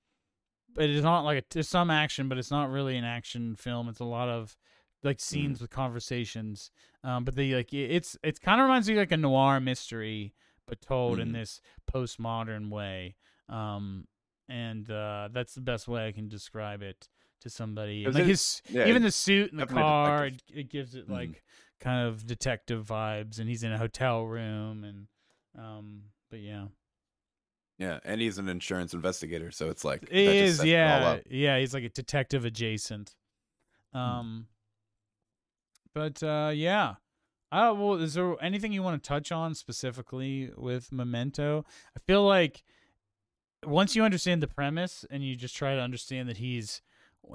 But it's not like a, there's some action, but it's not really an action film. It's a lot of like scenes mm. with conversations. Um, but they like it's it kind of reminds me of like a noir mystery, but told mm. in this postmodern way. Um, And uh, that's the best way I can describe it to somebody. Like it, his, yeah, even the suit and the car, it, it gives it like mm. kind of detective vibes. And he's in a hotel room, and um, but yeah, yeah, and he's an insurance investigator, so it's like it is, just yeah, it yeah. He's like a detective adjacent. Um, mm. but uh, yeah. Oh well, is there anything you want to touch on specifically with Memento? I feel like once you understand the premise and you just try to understand that he's,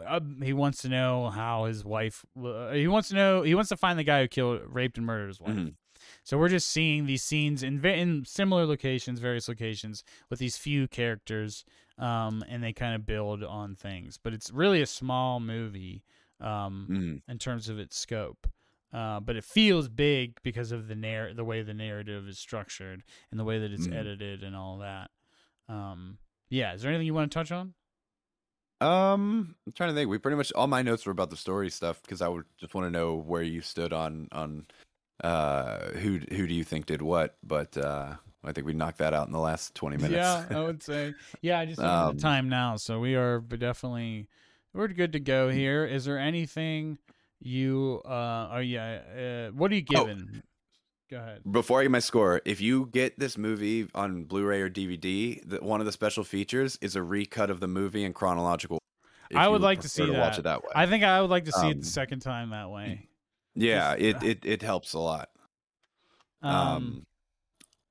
uh, he wants to know how his wife, uh, he wants to know, he wants to find the guy who killed, raped, and murdered his wife. Mm-hmm. So we're just seeing these scenes in in similar locations, various locations, with these few characters, um, and they kind of build on things. But it's really a small movie, um, mm-hmm. in terms of its scope. Uh, but it feels big because of the narr- the way the narrative is structured and the way that it's mm. edited and all that. Um, yeah, is there anything you want to touch on? Um, I'm trying to think. We pretty much all my notes were about the story stuff because I would just want to know where you stood on on uh, who who do you think did what. But uh, I think we knocked that out in the last twenty minutes. Yeah, I would say. Yeah, I just need um, the time now, so we are definitely we're good to go here. Is there anything? You uh are yeah uh, what are you giving? Oh, go ahead. Before I get my score, if you get this movie on Blu-ray or D V D, that one of the special features is a recut of the movie in chronological. I would like to see to that. Watch it that way. I think I would like to see um, it the second time that way. Yeah, it, it it helps a lot. Um, um,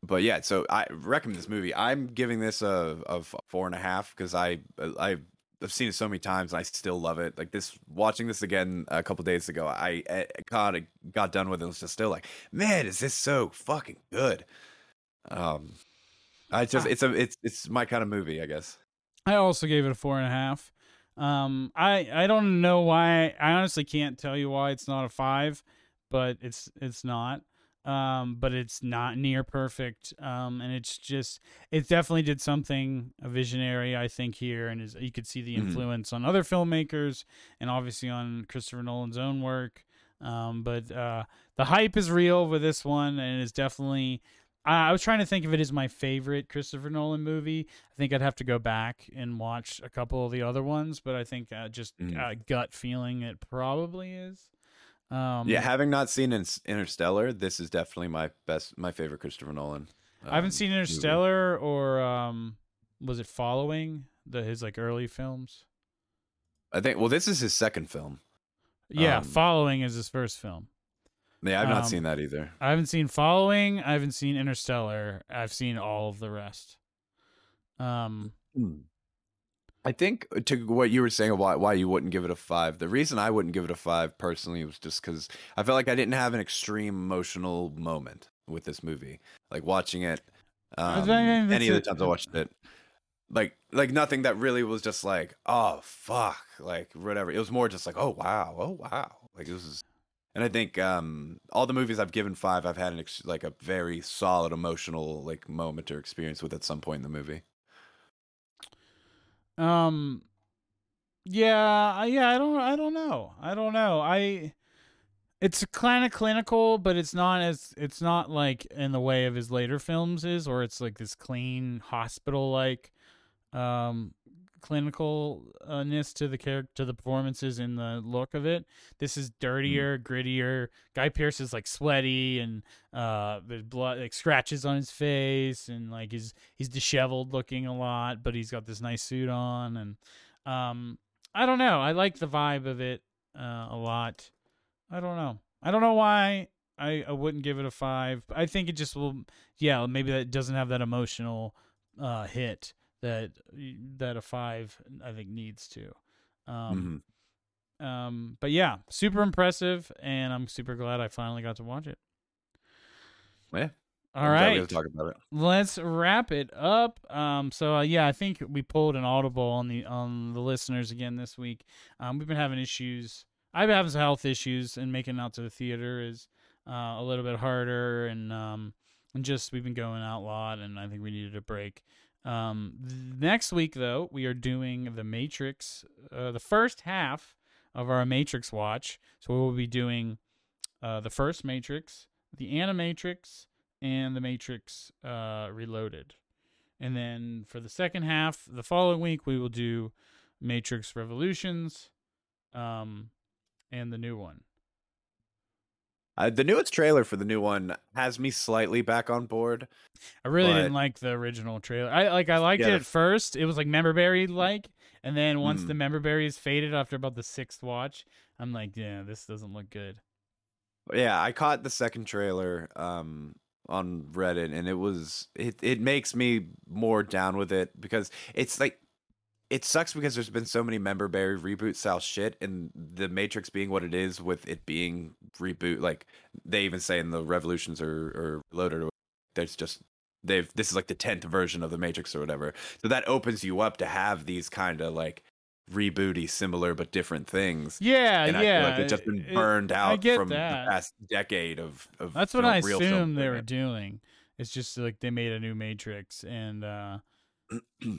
but yeah, so I recommend this movie. I'm giving this a of four and a half because I I. I've seen it so many times and I still love it. Like this, watching this again a couple days ago, I, I got, I got done with it. It was just still like, man, is this so fucking good? Um, I just, it's a, it's, it's my kind of movie, I guess. I also gave it a four and a half. Um, I, I don't know why. I honestly can't tell you why it's not a five, but it's, it's not. Um, but it's not near perfect. Um, and it's just, it definitely did something a visionary, I think, here. And is, you could see the influence mm-hmm. on other filmmakers and obviously on Christopher Nolan's own work. Um, but, uh, the hype is real with this one, and it's definitely, I, I was trying to think if it is my favorite Christopher Nolan movie. I think I'd have to go back and watch a couple of the other ones, but I think uh, just mm-hmm. uh, gut feeling it probably is. Um, yeah, having not seen Interstellar, this is definitely my best, my favorite Christopher Nolan. Um, I haven't seen Interstellar movie. or um, was it Following, the his like early films? I think. Well, this is his second film. Yeah, um, Following is his first film. Yeah, I've not um, seen that either. I haven't seen Following. I haven't seen Interstellar. I've seen all of the rest. Um. Mm. I think to what you were saying, why why you wouldn't give it a five. The reason I wouldn't give it a five personally was just because I felt like I didn't have an extreme emotional moment with this movie. Like watching it, um, any of the times I watched it, like like nothing that really was just like, oh fuck, like whatever. It was more just like, oh wow, oh wow, like this is. And I think um, all the movies I've given five, I've had an ex- like a very solid emotional like moment or experience with at some point in the movie. Um, yeah, yeah, I don't, I don't know. I don't know. I, it's kind of clinical, but it's not as, it's not like in the way of his later films is, or it's like this clean hospital, like, um, clinicalness to the character, to the performances and the look of it. This is dirtier, mm-hmm. grittier. Guy Pearce is like sweaty and, uh, there's blood, like scratches on his face, and like he's, he's disheveled looking a lot, but he's got this nice suit on. And, um, I don't know. I like the vibe of it, uh, a lot. I don't know. I don't know why I, I wouldn't give it a five. I think it just will. Yeah. Maybe that doesn't have that emotional, uh, hit. That that a five I think needs to, um, mm-hmm. um, but yeah, super impressive, and I'm super glad I finally got to watch it. Yeah, all I'm right, glad we talk about it. Let's wrap it up. Um, so uh, yeah, I think we pulled an audible on the on the listeners again this week. Um, we've been having issues. I've been having some health issues, and making out to the theater is uh, a little bit harder, and um, and just we've been going out a lot, and I think we needed a break. Um, next week though, we are doing The Matrix, uh, the first half of our Matrix watch. So we will be doing, uh, the first Matrix, the Animatrix, and the Matrix, uh, Reloaded. And then for the second half, the following week, we will do Matrix Revolutions um, and the new one. Uh, the newest trailer for the new one has me slightly back on board. I really but... didn't like the original trailer. I like I liked yeah. it at first. It was like memberberry like, and then once mm. the memberberry is faded after about the sixth watch, I'm like, yeah, this doesn't look good. Yeah, I caught the second trailer um, on Reddit, and it was it it makes me more down with it because it's like. It sucks because there's been so many memberberry reboot style shit, and The Matrix being what it is, with it being reboot, like they even say in the Revolutions or or Reloaded, or there's just they've this is like the tenth version of The Matrix or whatever. So that opens you up to have these kind of like rebooty, similar but different things. Yeah, and I yeah. feel like it's just been burned it, out from that. the past decade of of. That's what you know, I real assumed they were doing. It's just like they made a new Matrix and. uh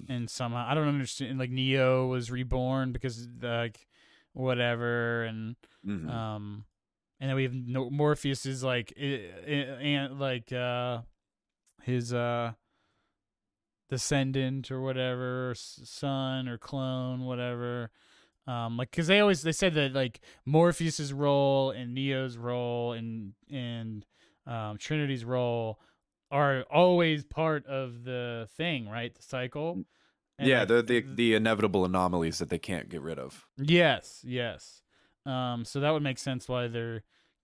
and somehow I don't understand. Like Neo was reborn because like whatever, and mm-hmm. um, and then we have no- Morpheus is like it, it, and like uh, his uh descendant or whatever, son or clone, whatever. Um, like because they always they said that like Morpheus's role and Neo's role and and um, Trinity's role are always part of the thing, right? The cycle. And yeah, the, the the inevitable anomalies that they can't get rid of. Yes, yes. Um, so that would make sense why they're.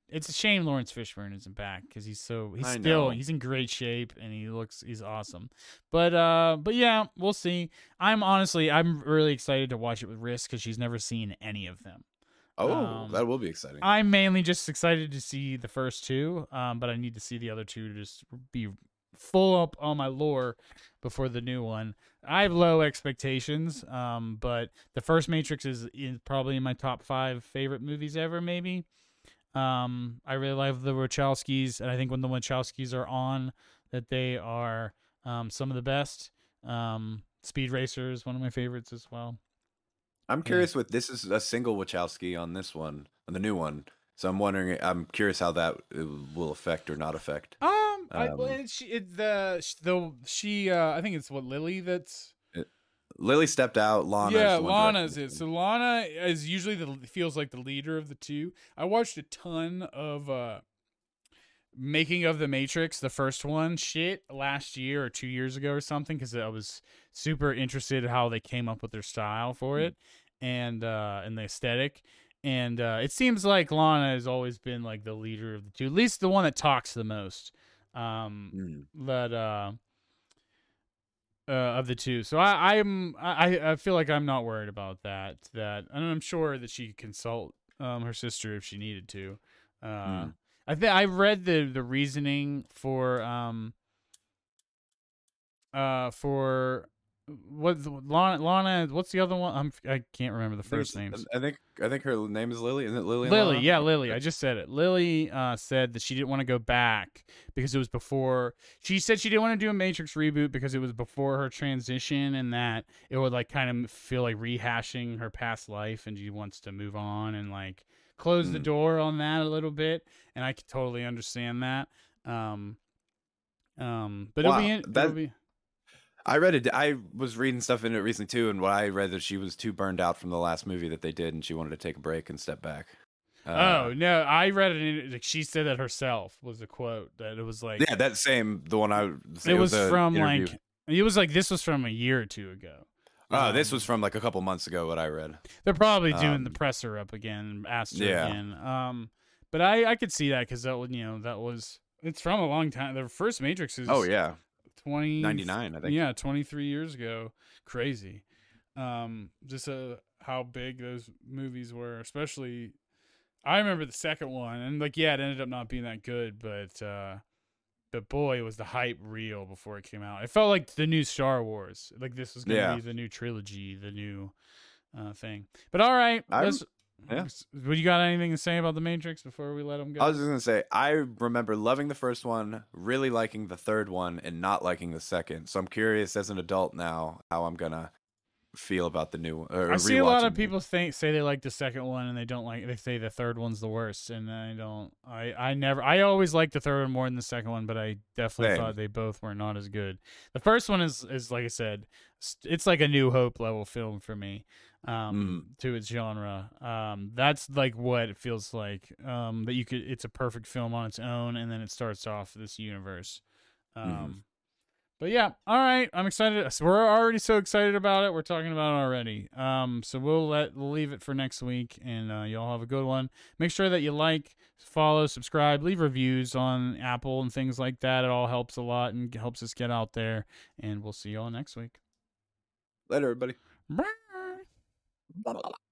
It's a shame Lawrence Fishburne isn't back because he's so he's I still know. he's in great shape and he looks he's awesome. But uh, but yeah, we'll see. I'm honestly I'm really excited to watch it with Riss because she's never seen any of them. Oh, um, that will be exciting. I'm mainly just excited to see the first two, um, but I need to see the other two to just be full up on my lore before the new one. I have low expectations, um, but the first Matrix is, is probably in my top five favorite movies ever, maybe. Um, I really love the Wachowskis, and I think when the Wachowskis are on, that they are um, some of the best. Um, Speed Racer is one of my favorites as well. I'm curious with this is a single Wachowski on this one, on the new one. So I'm wondering, I'm curious how that will affect or not affect. Um, um I, well, it, she, it, the the she, uh, I think it's what Lily that's. It, Lily stepped out. Lana. Yeah, Lana's it. So Lana is usually the feels like the leader of the two. I watched a ton of uh, making of The Matrix, the first one, shit last year or two years ago or something, because I was super interested in how they came up with their style for it. Mm-hmm. And uh, and the aesthetic, and uh, it seems like Lana has always been like the leader of the two, at least the one that talks the most, um, mm. but uh, uh, of the two. So I, I'm I, I feel like I'm not worried about that. That and I'm sure that she could consult um, her sister if she needed to. Uh, mm. I think I read the the reasoning for um uh for. What Lana, Lana? What's the other one? I'm I can't remember the first There's, names. I think I think her name is Lily. Isn't it Lily? Lily, yeah, Lily. I just said it. Lily uh, said that she didn't want to go back because it was before. She said she didn't want to do a Matrix reboot because it was before her transition, and that it would like kind of feel like rehashing her past life, and she wants to move on and like close mm. the door on that a little bit. And I could totally understand that. Um, um, but wow, it'll be that- it'll be. I read it. I was reading stuff in it recently too, and what I read that she was too burned out from the last movie that they did, and she wanted to take a break and step back. Uh, oh no, I read it. Like she said that herself was a quote that it was like yeah, that same the one I. It, it was, was from interview. like it was like this was from a year or two ago. Oh, um, this was from like a couple months ago. What I read. They're probably doing um, the presser up again, asked her yeah. again. Um, but I I could see that because that would you know that was it's from a long time. The first Matrix is oh yeah. twenty ninety-nine I think. Yeah, twenty-three years ago. Crazy. Um, just uh, how big those movies were, especially I remember the second one and like yeah, it ended up not being that good, but uh but boy, was the hype real before it came out. It felt like the new Star Wars. Like this was going to yeah. be the new trilogy, the new uh thing. But all right, let's Yeah. Would you got anything to say about The Matrix before we let them go? I was just gonna say I remember loving the first one, really liking the third one, and not liking the second. So I'm curious as an adult now how I'm gonna feel about the new. Or I see a lot of people think say they like the second one and they don't like. They say the third one's the worst, and I don't. I, I never. I always liked the third one more than the second one, but I definitely Same. thought they both were not as good. The first one is is like I said, it's like a New Hope level film for me, um, mm. to its genre. Um, that's like what it feels like. Um, that you could. It's a perfect film on its own, and then it starts off this universe. Um. Mm-hmm. But yeah, all right. I'm excited. We're already so excited about it. We're talking about it already. Um, so we'll let we'll leave it for next week, and uh, y'all have a good one. Make sure that you like, follow, subscribe, leave reviews on Apple and things like that. It all helps a lot and helps us get out there. And we'll see y'all next week. Later, everybody. Bye. Blah, blah, blah.